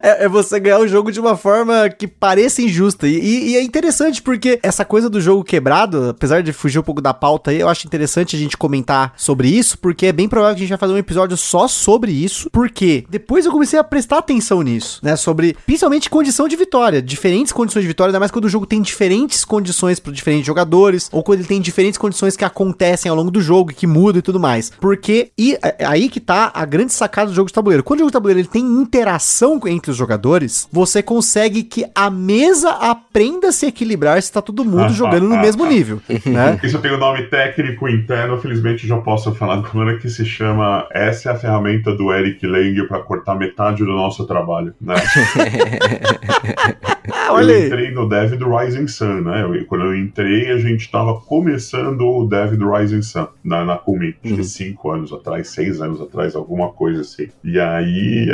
É você ganhar o jogo de uma forma que pareça injusta. E é interessante porque essa coisa do jogo quebrado, apesar de fugir um pouco da pauta aí, eu acho interessante a gente comentar sobre isso, porque é bem provável que a gente vai fazer um episódio só sobre isso, porque depois eu comecei a prestar atenção nisso, né? Sobre, principalmente, condição de vitória. Diferentes condições de vitória, ainda mais quando o jogo tem diferentes condições para diferentes jogadores, ou quando ele tem diferentes condições que acontecem ao longo do jogo, que mudam e tudo mais. Porque, e aí que tá a grande sacada do jogo de tabuleiro. Quando o jogo de tabuleiro ele tem interação entre os jogadores, você consegue que a mesa aprenda a se equilibrar se tá todo mundo jogando no mesmo nível, né? Isso tem um nome técnico interno, felizmente já posso falar do problema, que se chama, essa é a ferramenta do Eric Lang pra cortar metade do nosso trabalho, né? Eu entrei no dev do Rising Sun, né? Quando eu entrei, a gente tava começando o dev do Rising Sun na Commit, acho que 6 anos atrás, alguma coisa assim. E aí,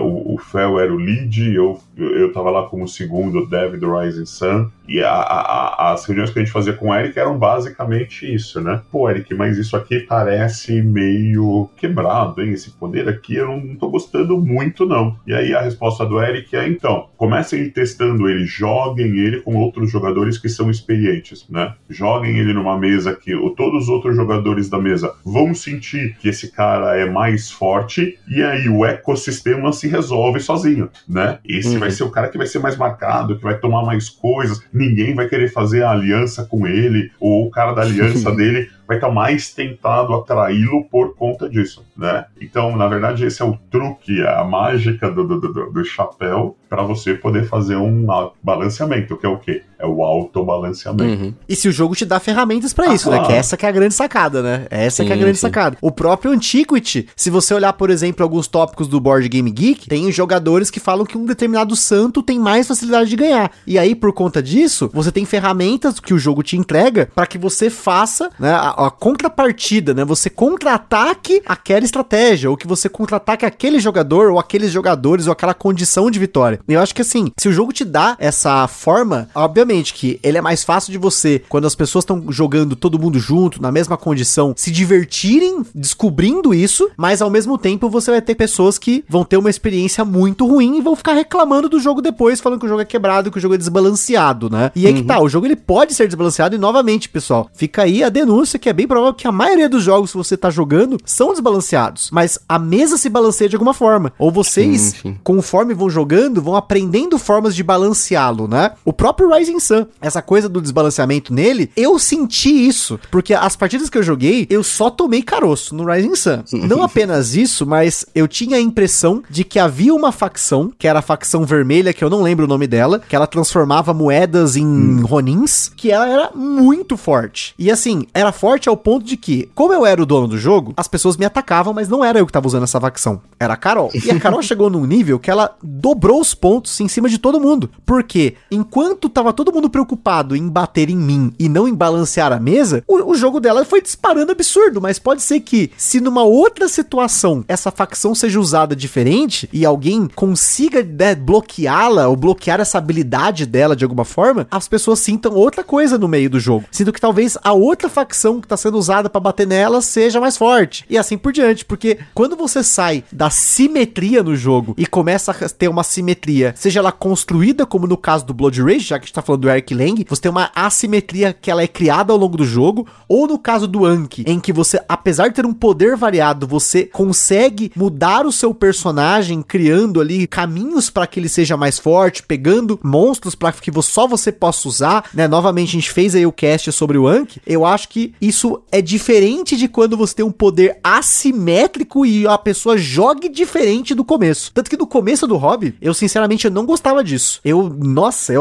o Fel era o lead, eu tava lá como segundo dev do Rising Sun, e as reuniões que a gente fazia com o Eric eram basicamente isso, né? Pô, Eric, mas isso aqui parece meio quebrado, hein? Esse poder aqui eu não tô gostando muito, não. E aí a resposta do Eric é, então, comecem testando ele, joguem ele com outros jogadores que são experientes, né? Joguem ele numa mesa que todos os outros jogadores da mesa vão sentir que esse cara é mais forte, e aí o ecossistema se resolve sozinho, né? Esse vai ser o cara que vai ser mais marcado, que vai tomar mais coisas, ninguém vai querer fazer a aliança com ele, ou o cara da aliança dele vai estar mais tentado atraí-lo por conta disso, né? Então, na verdade, esse é o truque, a mágica do chapéu, para você poder fazer um balanceamento, que é o quê? É o autobalanceamento. Uhum. E se o jogo te dá ferramentas para isso, né? Que essa que é a grande sacada, né? Essa que é a grande sacada. O próprio Antiquity, se você olhar, por exemplo, alguns tópicos do Board Game Geek, tem jogadores que falam que um determinado santo tem mais facilidade de ganhar. E aí, por conta disso, você tem ferramentas que o jogo te entrega para que você faça, né, a contrapartida, né? Você contra-ataque aquela estratégia, ou que você contra-ataque aquele jogador, ou aqueles jogadores, ou aquela condição de vitória. E eu acho que, assim, se o jogo te dá essa forma, obviamente que ele é mais fácil de você, quando as pessoas estão jogando todo mundo junto, na mesma condição, se divertirem descobrindo isso, mas ao mesmo tempo você vai ter pessoas que vão ter uma experiência muito ruim e vão ficar reclamando do jogo depois, falando que o jogo é quebrado, que o jogo é desbalanceado, né? E aí que tá, o jogo ele pode ser desbalanceado e, novamente, pessoal, fica aí a denúncia que é bem provável que a maioria dos jogos que você tá jogando são desbalanceados, mas a mesa se balanceia de alguma forma, ou vocês, conforme vão jogando, vão aprendendo formas de balanceá-lo, né? O próprio Rising Sun, essa coisa do desbalanceamento nele, eu senti isso, porque as partidas que eu joguei, eu só tomei caroço no Rising Sun. Não apenas isso, mas eu tinha a impressão de que havia uma facção, que era a facção vermelha, que eu não lembro o nome dela, que ela transformava moedas em ronins, que ela era muito forte. E assim, era forte ao ponto de que, como eu era o dono do jogo, as pessoas me atacavam, mas não era eu que tava usando essa facção, era a Carol. E a Carol chegou num nível que ela dobrou os pontos em cima de todo mundo, porque enquanto tava todo mundo preocupado em bater em mim e não em balancear a mesa, o jogo dela foi disparando absurdo, mas pode ser que se numa outra situação essa facção seja usada diferente e alguém consiga, né, bloqueá-la ou bloquear essa habilidade dela de alguma forma, as pessoas sintam outra coisa no meio do jogo, sinto que talvez a outra facção que tá sendo usada pra bater nela seja mais forte, e assim por diante, porque quando você sai da simetria no jogo e começa a ter uma simetria, seja ela construída como no caso do Blood Rage, já que a gente tá falando do Eric Lang, você tem uma assimetria que ela é criada ao longo do jogo, ou no caso do Anki, em que você, apesar de ter um poder variado, você consegue mudar o seu personagem, criando ali caminhos para que ele seja mais forte, pegando monstros para que só você possa usar, né? Novamente a gente fez aí o cast sobre o Anki, eu acho que isso é diferente de quando você tem um poder assimétrico e a pessoa jogue diferente do começo. Tanto que no começo do hobby, eu sinceramente não gostava disso. Eu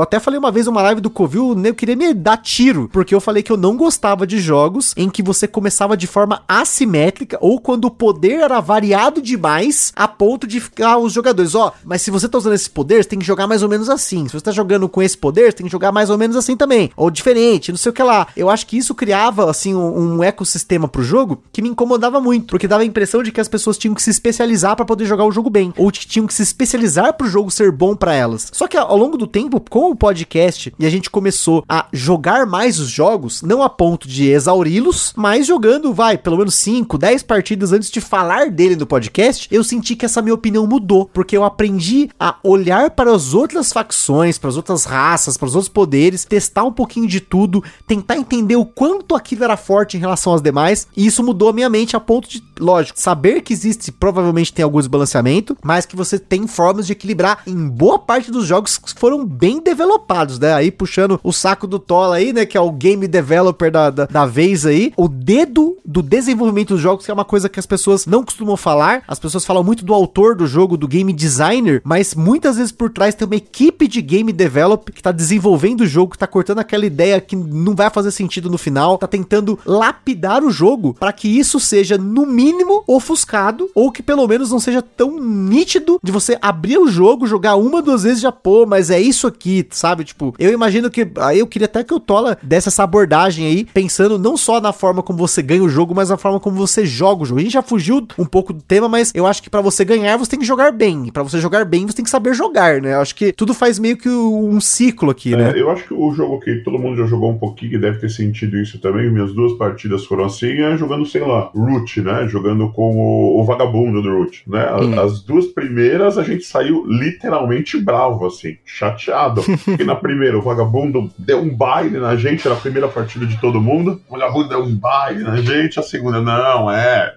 até falei uma vez numa live do Covil, eu queria me dar tiro, porque eu falei que eu não gostava de jogos em que você começava de forma assimétrica, ou quando o poder era variado demais, a ponto de ficar os jogadores, mas se você tá usando esse poder, você tem que jogar mais ou menos assim, se você tá jogando com esse poder, você tem que jogar mais ou menos assim também, ou diferente, não sei o que lá. Eu acho que isso criava, assim, um ecossistema pro jogo que me incomodava muito, porque dava a impressão de que as pessoas tinham que se especializar pra poder jogar o jogo bem, ou que tinham que se especializar pro jogo ser bom pra elas. Só que ao longo do tempo, com o podcast, e a gente começou a jogar mais os jogos, não a ponto de exauri-los, mas jogando, pelo menos 5, 10 partidas antes de falar dele no podcast, eu senti que essa minha opinião mudou, porque eu aprendi a olhar para as outras facções, para as outras raças, para os outros poderes, testar um pouquinho de tudo, tentar entender o quanto aquilo era forte em relação às demais, e isso mudou a minha mente a ponto de, lógico, saber que existe, provavelmente tem algum desbalanceamento, mas que você tem formas de equilibrar em boa parte dos jogos que foram bem developados, né, aí puxando o saco do Tola aí, né, que é o game developer da vez aí, o dedo do desenvolvimento dos jogos, que é uma coisa que as pessoas não costumam falar, as pessoas falam muito do autor do jogo, do game designer, mas muitas vezes por trás tem uma equipe de game develop que tá desenvolvendo o jogo, que tá cortando aquela ideia que não vai fazer sentido no final, tá tentando lapidar o jogo para que isso seja no mínimo ofuscado, ou que pelo menos não seja tão nítido de você abrir o jogo, jogar uma, duas vezes já, mas é isso aqui, sabe, tipo, eu imagino que, aí eu queria até que o Tola desse essa abordagem aí, pensando não só na forma como você ganha o jogo, mas na forma como você joga o jogo. A gente já fugiu um pouco do tema, mas eu acho que pra você ganhar, você tem que jogar bem, e pra você jogar bem, você tem que saber jogar, né, eu acho que tudo faz meio que um ciclo aqui, né. Eu acho que o jogo que todo mundo já jogou um pouquinho, que deve ter sentido isso também, minhas duas partidas foram assim, jogando, sei lá, Root, né, jogando com o vagabundo do Root, né, as duas primeiras a gente saiu literalmente bravo, assim, chateado, porque na primeira o vagabundo deu um baile na gente, era a primeira partida de todo mundo, o vagabundo deu um baile na gente, a segunda,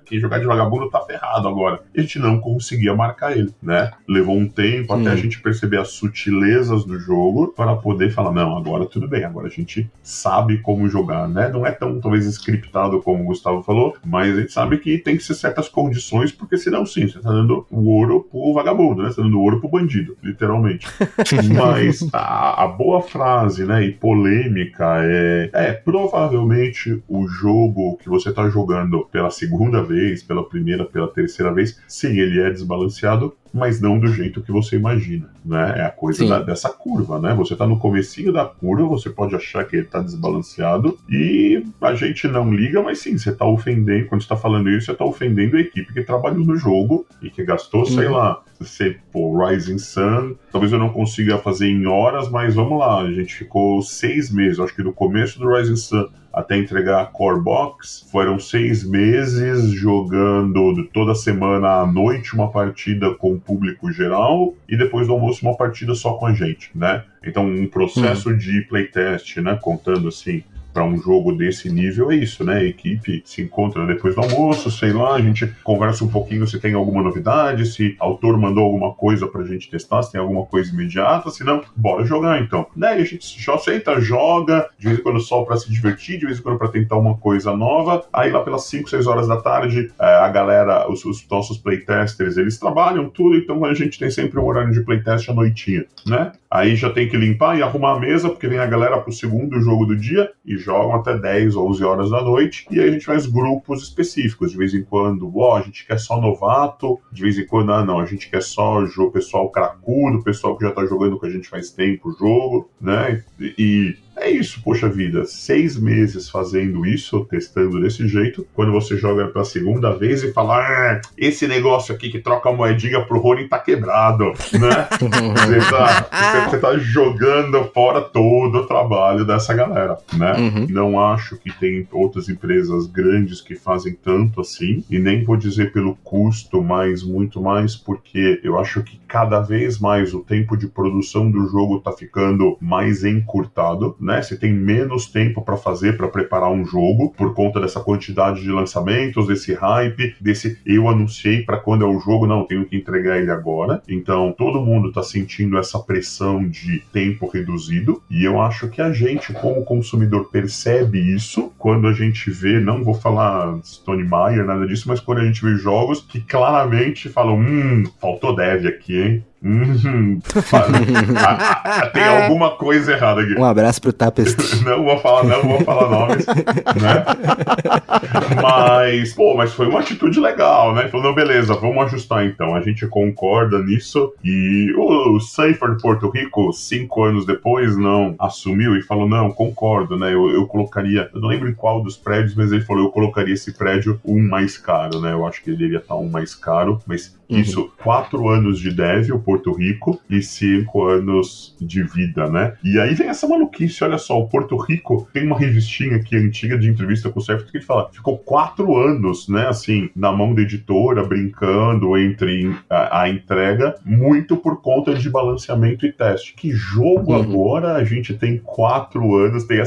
quem jogar de vagabundo tá ferrado agora, a gente não conseguia marcar ele, né, levou um tempo até a gente perceber as sutilezas do jogo, para poder falar, não, agora tudo bem, agora a gente sabe como jogar, né, não é tão, talvez, scriptado como o Gustavo falou, mas a gente sabe que tem que ser certas condições, porque senão sim, você tá dando o ouro pro vagabundo, né, você tá dando o ouro pro bandido. fudido, literalmente. Mas a boa frase, né, e polêmica é provavelmente o jogo que você tá jogando pela segunda vez, pela primeira, pela terceira vez, sim, ele é desbalanceado, mas não do jeito que você imagina, né? É a coisa dessa curva, né? Você tá no comecinho da curva, você pode achar que ele tá desbalanceado e a gente não liga, mas sim, você tá ofendendo, quando você tá falando isso, você tá ofendendo a equipe que trabalhou no jogo e que gastou, sei lá, se for Rising Sun, talvez eu não consiga fazer em horas, mas vamos lá, a gente ficou 6 meses, acho que do começo do Rising Sun até entregar a Core Box, foram 6 meses jogando toda semana à noite uma partida com o público geral e depois do almoço uma partida só com a gente, né? Então um processo de playtest, né, contando assim, para um jogo desse nível é isso, né? A equipe se encontra depois do almoço, sei lá, a gente conversa um pouquinho se tem alguma novidade, se o autor mandou alguma coisa pra gente testar, se tem alguma coisa imediata, se não, bora jogar então. Né? E a gente já aceita, joga, de vez em quando só pra se divertir, de vez em quando pra tentar uma coisa nova, aí lá pelas 5, 6 horas da tarde, a galera, os nossos playtesters, eles trabalham tudo, então a gente tem sempre um horário de playtest à noitinha, né? Aí já tem que limpar e arrumar a mesa, porque vem a galera pro segundo jogo do dia e jogam até 10, 11 horas da noite, e aí a gente faz grupos específicos, de vez em quando, ó, a gente quer só novato, de vez em quando, ah, não, a gente quer só o pessoal cracudo, o pessoal que já tá jogando com a gente faz tempo o jogo, né, e é isso, poxa vida, 6 meses fazendo isso, testando desse jeito, quando você joga pela segunda vez e fala, esse negócio aqui que troca a moedinha pro Ronin tá quebrado, né? você tá jogando fora todo o trabalho dessa galera, né? Uhum. Não acho que tem outras empresas grandes que fazem tanto assim, e nem vou dizer pelo custo, mas muito mais porque eu acho que cada vez mais o tempo de produção do jogo tá ficando mais encurtado, né? Você tem menos tempo para fazer, para preparar um jogo, por conta dessa quantidade de lançamentos, desse hype, desse eu anunciei para quando é o jogo, não, tenho que entregar ele agora. Então, todo mundo está sentindo essa pressão de tempo reduzido, e eu acho que a gente, como consumidor, percebe isso quando a gente vê, não vou falar Stone Meyer, nada disso, mas quando a gente vê jogos que claramente falam, faltou dev aqui, hein? Tem alguma coisa errada aqui. Um abraço pro Tapestry. não vou falar nomes, né? Mas foi uma atitude legal, né? Falou, não, beleza, vamos ajustar então. A gente concorda nisso. E o Sanford Porto Rico, 5 anos depois, não assumiu e falou, não, concordo, né? Eu colocaria, eu não lembro em qual dos prédios, mas ele falou, eu colocaria esse prédio um mais caro, né? Eu acho que ele deveria estar um mais caro, mas isso, 4 anos de dev, o Porto Rico, e 5 anos de vida, né? E aí vem essa maluquice, olha só, o Porto Rico tem uma revistinha aqui antiga de entrevista com o Sérgio que ele fala, ficou 4 anos, né, assim, na mão da editora, brincando entre a entrega, muito por conta de balanceamento e teste. Que jogo agora a gente tem 4 anos, tem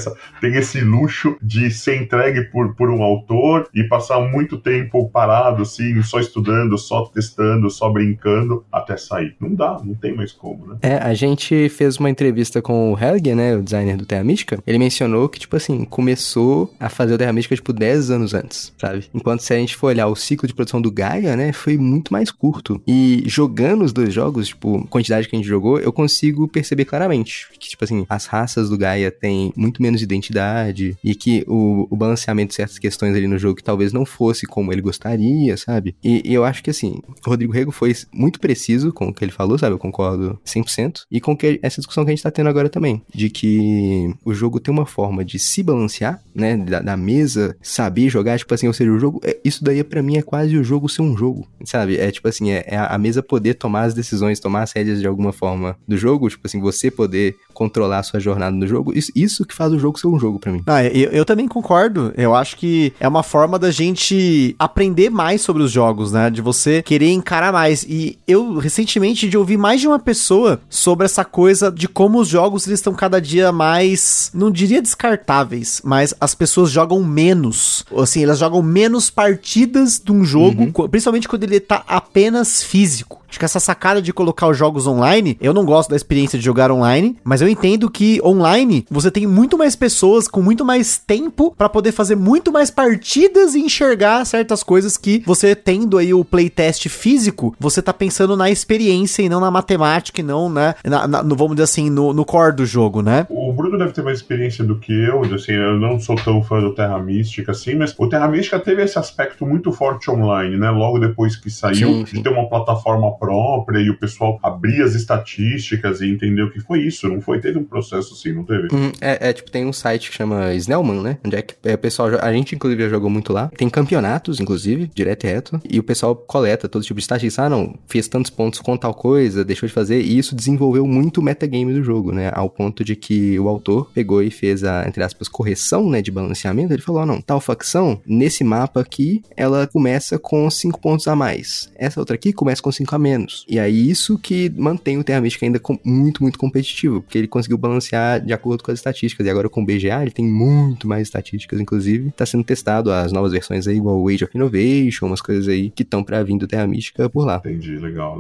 esse luxo de ser entregue por um autor e passar muito tempo parado, assim, só estudando, só testando, só brincando, até sair. Não dá, não tem mais como, né? A gente fez uma entrevista com o Helge, né, o designer do Terra Mística. Ele mencionou que, tipo assim, começou a fazer o Terra Mística, tipo, 10 anos antes, sabe? Enquanto se a gente for olhar o ciclo de produção do Gaia, né, foi muito mais curto. E jogando os dois jogos, tipo, a quantidade que a gente jogou, eu consigo perceber claramente que, tipo assim, as raças do Gaia têm muito menos identidade e que o balanceamento de certas questões ali no jogo que talvez não fosse como ele gostaria, sabe? E eu acho que, assim, o Rodrigo Rego foi muito preciso com o que ele falou, sabe? Eu concordo 100%. E com que essa discussão que a gente tá tendo agora também, de que o jogo tem uma forma de se balancear, né? Da mesa, saber jogar, tipo assim, ou seja, o jogo... Isso daí, pra mim, é quase o jogo ser um jogo, sabe? É tipo assim, é a mesa poder tomar as decisões, tomar as rédeas de alguma forma do jogo, tipo assim, você poder controlar a sua jornada no jogo, isso que faz o jogo ser um jogo pra mim. Eu também concordo. Eu acho que é uma forma da gente aprender mais sobre os jogos, né? De você querer encarar mais. E eu, recentemente, de ouvir mais de uma pessoa sobre essa coisa de como os jogos eles estão cada dia mais, não diria descartáveis, mas as pessoas jogam menos. Assim, elas jogam menos partidas de um jogo, principalmente quando ele tá apenas físico. Acho que essa sacada de colocar os jogos online, eu não gosto da experiência de jogar online, mas eu entendo que online você tem muito mais pessoas com muito mais tempo pra poder fazer muito mais partidas e enxergar certas coisas que você tendo aí o playtest físico, você tá pensando na experiência e não na matemática e não, né, vamos dizer assim, no core do jogo, né? O Bruno deve ter mais experiência do que eu, assim, eu não sou tão fã do Terra Mística, assim, mas o Terra Mística teve esse aspecto muito forte online, né? Logo depois que saiu, de ter uma plataforma própria e o pessoal abrir as estatísticas e entender o que foi isso, não foi? Teve um processo assim, não teve? Tipo, tem um site que chama Snellman, né? Onde é que o pessoal, a gente inclusive já jogou muito lá, tem campeonatos, inclusive, direto e reto, e o pessoal coleta todo tipo de estatística, fez tantos pontos com tal coisa, deixou de fazer, e isso desenvolveu muito o metagame do jogo, né? Ao ponto de que o autor pegou e fez a, entre aspas, correção, né, de balanceamento, ele falou, tal facção, nesse mapa aqui, ela começa com 5 pontos a mais, essa outra aqui começa com 5 a menos, e aí isso que mantém o Terra Mística ainda muito, muito competitivo, porque ele conseguiu balancear de acordo com as estatísticas, e agora com o BGA ele tem muito mais estatísticas, inclusive, tá sendo testado as novas versões aí, igual o Age of Innovation, umas coisas aí que estão pra vir do Terra Mística por lá. Entendi, legal.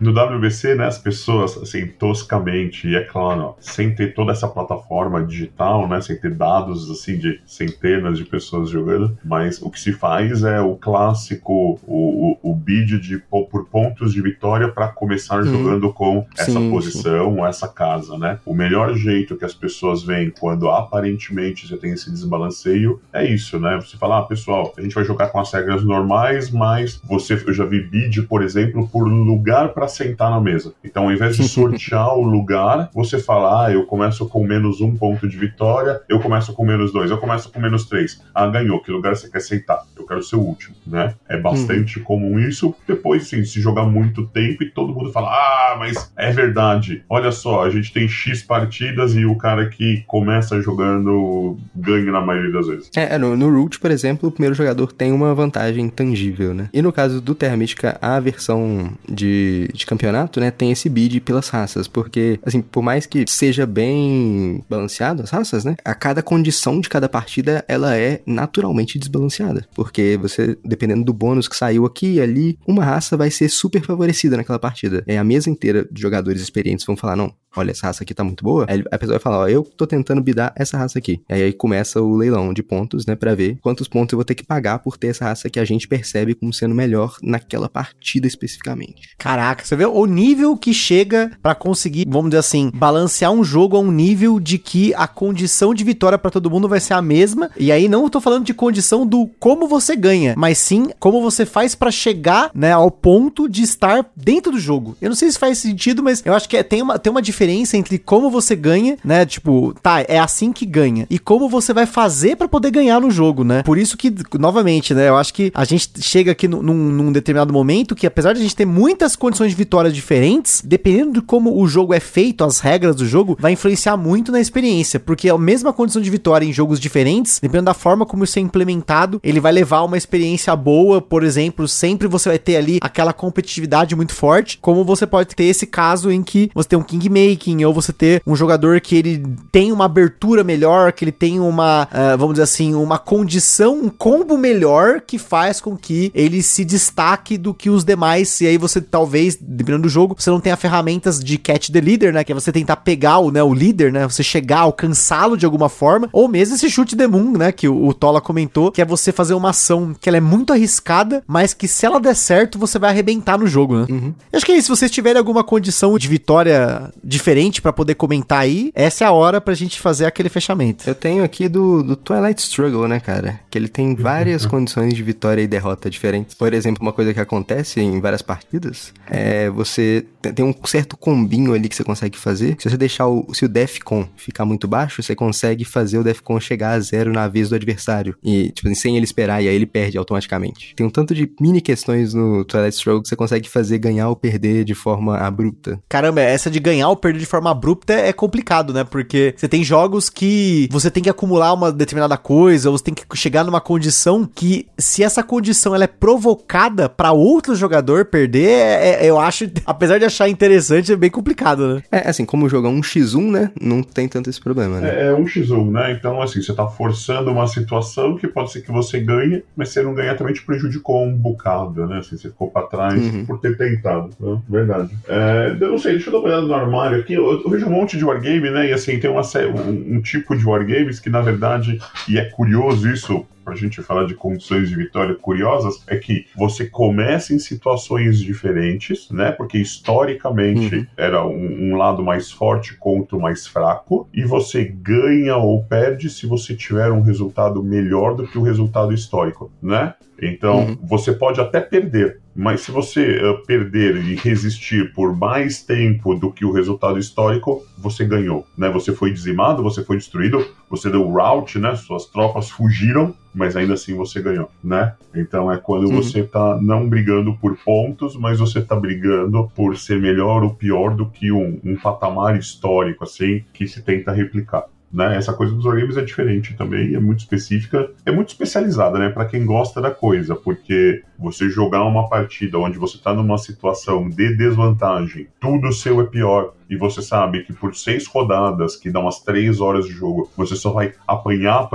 No WBC, né, as pessoas, assim, toscamente, e é claro, sem ter toda essa plataforma digital, né, sem ter dados, assim, de centenas de pessoas jogando, mas o que se faz é o clássico, o bid de por pontos de vitória pra começar jogando com essa posição, ou essa casa, né? O melhor jeito que as pessoas veem quando aparentemente você tem esse desbalanceio é isso, né? Você fala, pessoal, a gente vai jogar com as regras normais, mas eu já vi bid, por exemplo, por lugar pra sentar na mesa. Então, ao invés de sortear o lugar, você fala, eu começo com menos 1 ponto de vitória, eu começo com menos 2, eu começo com menos 3. Ganhou, que lugar você quer sentar? Eu quero ser o último, né? É bastante comum isso. Depois, sim, se jogar muito tempo e todo mundo fala, mas é verdade. Olha só, a gente tem X partidas e o cara que começa jogando ganha na maioria das vezes. No Root, por exemplo, o primeiro jogador tem uma vantagem tangível, né? E no caso do Terra Mística, a versão de campeonato, né, tem esse bid pelas raças, porque, assim, por mais que seja bem balanceado as raças, né, a cada condição de cada partida, ela é naturalmente desbalanceada, porque você, dependendo do bônus que saiu aqui e ali, uma raça vai ser super favorecida naquela partida. A mesa inteira de jogadores experientes vão falar, olha, essa raça aqui tá muito boa. Aí a pessoa vai falar, eu tô tentando bidar essa raça aqui. Aí começa o leilão de pontos, né, pra ver quantos pontos eu vou ter que pagar por ter essa raça que a gente percebe como sendo melhor naquela partida especificamente. Caraca, você vê o nível que chega pra conseguir, vamos dizer assim, balancear um jogo a um nível de que a condição de vitória pra todo mundo vai ser a mesma. E aí não tô falando de condição do como você ganha, mas sim como você faz pra chegar, né, ao ponto de estar dentro do jogo. Eu não sei se faz sentido, mas eu acho que tem uma diferença entre como você ganha, né, tipo, é assim que ganha, e como você vai fazer pra poder ganhar no jogo, né, por isso que, novamente, né, eu acho que a gente chega aqui num determinado momento que, apesar de a gente ter muitas condições de vitória diferentes, dependendo de como o jogo é feito, as regras do jogo, vai influenciar muito na experiência, porque a mesma condição de vitória em jogos diferentes, dependendo da forma como isso é implementado, ele vai levar uma experiência boa, por exemplo, sempre você vai ter ali aquela competitividade muito forte, como você pode ter esse caso em que você tem um Kingmaker, ou você ter um jogador que ele tem uma abertura melhor, que ele tem uma, vamos dizer assim, uma condição, um combo melhor que faz com que ele se destaque do que os demais, e aí você talvez, dependendo do jogo, você não tenha ferramentas de catch the leader, né, que é você tentar pegar o líder, né, você chegar, alcançá-lo de alguma forma, ou mesmo esse chute the moon, né, que o Tola comentou, que é você fazer uma ação que ela é muito arriscada, mas que se ela der certo, você vai arrebentar no jogo, né. Eu acho que é isso, se vocês tiverem alguma condição de vitória diferente pra poder comentar aí, essa é a hora pra gente fazer aquele fechamento. Eu tenho aqui do Twilight Struggle, né, cara? Que ele tem várias condições de vitória e derrota diferentes. Por exemplo, uma coisa que acontece em várias partidas é você tem um certo combinho ali que você consegue fazer. Se você deixar se o Defcon ficar muito baixo, você consegue fazer o Defcon chegar a 0 na vez do adversário. E, tipo, sem ele esperar, e aí ele perde automaticamente. Tem um tanto de mini questões no Twilight Struggle que você consegue fazer ganhar ou perder de forma abrupta. Caramba, essa de ganhar ou perder de forma abrupta é complicado, né? Porque você tem jogos que você tem que acumular uma determinada coisa, ou você tem que chegar numa condição que, se essa condição ela é provocada pra outro jogador perder, eu acho, apesar de achar interessante, é bem complicado, né? Assim, como jogar um x1, né? Não tem tanto esse problema, né? É um x1, né? Então, assim, você tá forçando uma situação que pode ser que você ganhe, mas você não ganha também te prejudicou um bocado, né? Assim, você ficou pra trás por ter tentado, né? Verdade. É, eu não sei, deixa eu dar uma olhada no armário aqui. Eu vejo um monte de wargame, né? E assim, tem uma série, um tipo de wargames que, na verdade, e é curioso isso, pra gente falar de condições de vitória curiosas, é que você começa em situações diferentes, né? Porque historicamente era um lado mais forte contra o mais fraco, e você ganha ou perde se você tiver um resultado melhor do que o resultado histórico, né? Então, você pode até perder, mas se você perder e resistir por mais tempo do que o resultado histórico, você ganhou, né? Você foi dizimado, você foi destruído, você deu rout, né? Suas tropas fugiram, mas ainda assim você ganhou, né? Então é quando você tá não brigando por pontos, mas você tá brigando por ser melhor ou pior do que um patamar histórico, assim, que se tenta replicar. Né? Essa coisa dos wargames é diferente também, é muito específica, é muito especializada, né? Para quem gosta da coisa, porque você jogar uma partida onde você está numa situação de desvantagem, tudo seu é pior, e você sabe que por 6 rodadas, que dá umas 3 horas de jogo, você só vai apanhar,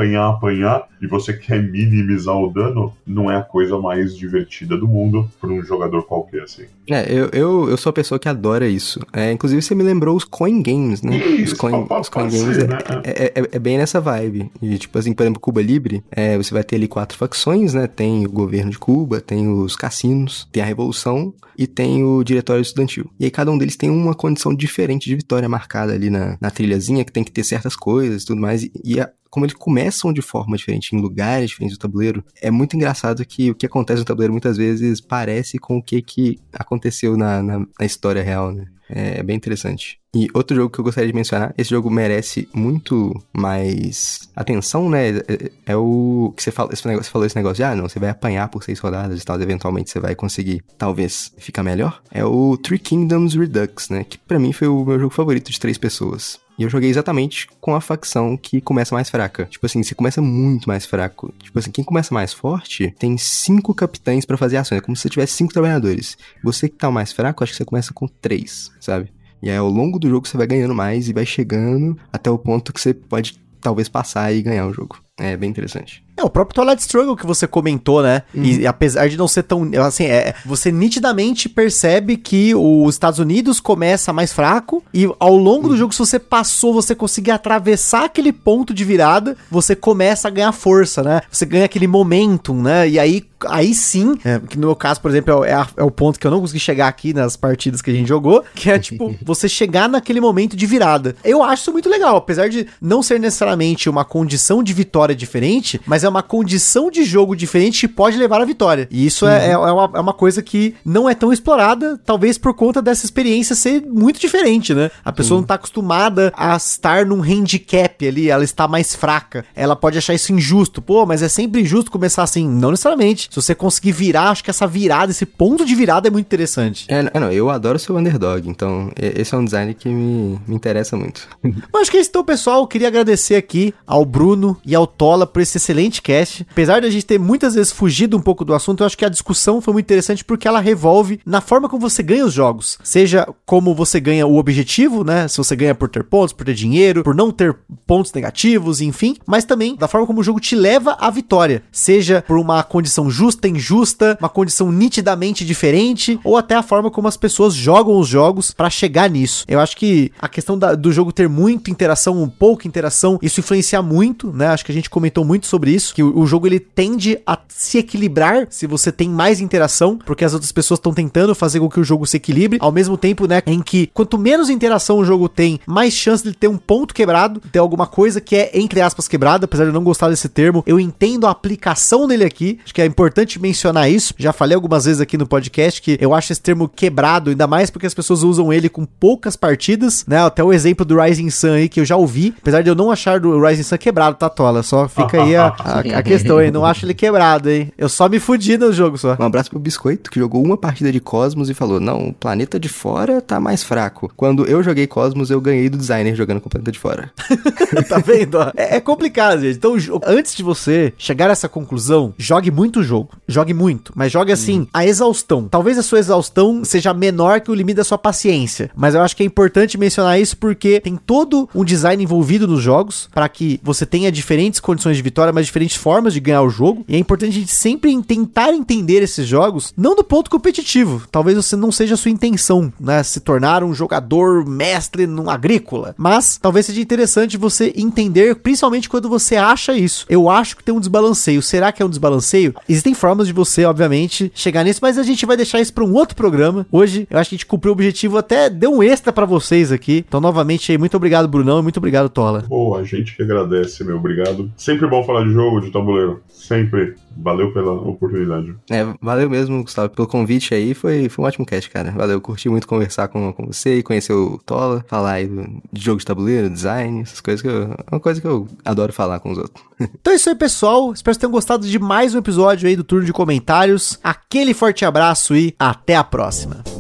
e você quer minimizar o dano, não é a coisa mais divertida do mundo para um jogador qualquer, assim. É, eu sou a pessoa que adora isso. É, inclusive, você me lembrou os coin games, né? Isso, os coin games, né? É bem nessa vibe. E, tipo assim, por exemplo, Cuba Libre, você vai ter ali 4 facções, né? Tem o governo de Cuba, tem os cassinos, tem a Revolução e tem o Diretório Estudantil. E aí cada um deles tem uma condição diferente de vitória marcada ali na trilhazinha, que tem que ter certas coisas e tudo mais, como eles começam de forma diferente, em lugares diferentes do tabuleiro, é muito engraçado que o que acontece no tabuleiro muitas vezes parece com o que aconteceu na história real, né? É bem interessante. E outro jogo que eu gostaria de mencionar, esse jogo merece muito mais atenção, né? É o que você falou esse negócio de, você vai apanhar por 6 rodadas e tal, eventualmente você vai conseguir, talvez, ficar melhor. É o Three Kingdoms Redux, né? Que pra mim foi o meu jogo favorito de 3 pessoas. E eu joguei exatamente com a facção que começa mais fraca. Tipo assim, você começa muito mais fraco. Tipo assim, quem começa mais forte tem 5 capitães pra fazer ações. É como se você tivesse 5 trabalhadores. Você que tá o mais fraco, acho que você começa com 3, sabe? E aí ao longo do jogo você vai ganhando mais e vai chegando até o ponto que você pode talvez passar e ganhar o jogo. É bem interessante. É, o próprio Twilight Struggle que você comentou, né? E apesar de não ser tão... Assim, você nitidamente percebe que os Estados Unidos começa mais fraco e ao longo do jogo, se você passou, você conseguir atravessar aquele ponto de virada, você começa a ganhar força, né? Você ganha aquele momentum, né? E aí sim, que no meu caso, por exemplo, é o ponto que eu não consegui chegar aqui nas partidas que a gente jogou, que é, tipo, você chegar naquele momento de virada. Eu acho isso muito legal, apesar de não ser necessariamente uma condição de vitória diferente, mas é uma condição de jogo diferente que pode levar à vitória. E isso é uma coisa que não é tão explorada, talvez por conta dessa experiência ser muito diferente, né? A pessoa não tá acostumada a estar num handicap ali, ela está mais fraca. Ela pode achar isso injusto. Pô, mas é sempre injusto começar assim. Não necessariamente. Se você conseguir virar, acho que essa virada, esse ponto de virada é muito interessante. Não, eu adoro o seu underdog, então esse é um design que me interessa muito. Mas acho que é isso, então, pessoal. Eu queria agradecer aqui ao Bruno e ao Tola por esse excelente cast. Apesar de a gente ter muitas vezes fugido um pouco do assunto, eu acho que a discussão foi muito interessante porque ela revolve na forma como você ganha os jogos. Seja como você ganha o objetivo, né? Se você ganha por ter pontos, por ter dinheiro, por não ter pontos negativos, enfim. Mas também da forma como o jogo te leva à vitória. Seja por uma condição justa, injusta, uma condição nitidamente diferente, ou até a forma como as pessoas jogam os jogos pra chegar nisso. Eu acho que a questão do jogo ter muita interação, pouca interação, isso influencia muito, né? Acho que a gente comentou muito sobre isso, que o jogo ele tende a se equilibrar se você tem mais interação, porque as outras pessoas estão tentando fazer com que o jogo se equilibre, ao mesmo tempo, né, em que quanto menos interação o jogo tem, mais chance de ter um ponto quebrado, ter alguma coisa que é, entre aspas, quebrada, apesar de eu não gostar desse termo, eu entendo a aplicação dele aqui, acho que é importante mencionar isso, já falei algumas vezes aqui no podcast que eu acho esse termo quebrado, ainda mais porque as pessoas usam ele com poucas partidas, né, até o exemplo do Rising Sun aí, que eu já ouvi, apesar de eu não achar do Rising Sun quebrado, tá, Tola? Só fica aí a questão, hein? Não acho ele quebrado, hein? Eu só me fudi no jogo, só. Um abraço pro Biscoito, que jogou uma partida de Cosmos e falou, não, o planeta de fora tá mais fraco. Quando eu joguei Cosmos, eu ganhei do designer jogando com o planeta de fora. Tá vendo? É complicado, gente. Então, antes de você chegar a essa conclusão, jogue muito o jogo. Jogue muito, mas jogue assim, a exaustão. Talvez a sua exaustão seja menor que o limite da sua paciência, mas eu acho que é importante mencionar isso porque tem todo um design envolvido nos jogos, pra que você tenha diferentes diferentes condições de vitória, mas diferentes formas de ganhar o jogo. E é importante a gente sempre tentar entender esses jogos, não do ponto competitivo. Talvez você não seja a sua intenção, né? Se tornar um jogador mestre num agrícola. Mas talvez seja interessante você entender, principalmente quando você acha isso. Eu acho que tem um desbalanceio. Será que é um desbalanceio? Existem formas de você, obviamente, chegar nisso, mas a gente vai deixar isso para um outro programa. Hoje, eu acho que a gente cumpriu o objetivo, até deu um extra para vocês aqui. Então, novamente, aí, muito obrigado, Brunão, e muito obrigado, Tola. Pô, a gente que agradece, meu. Obrigado. Sempre bom falar de jogo, de tabuleiro. Sempre. Valeu pela oportunidade. É, valeu mesmo, Gustavo, pelo convite aí. Foi um ótimo cast, cara. Valeu, curti muito conversar com você e conhecer o Tola, falar aí de jogo de tabuleiro, design, essas coisas que é uma coisa que eu adoro falar com os outros. Então é isso aí, pessoal. Espero que tenham gostado de mais um episódio aí do Turno de Comentários. Aquele forte abraço e até a próxima.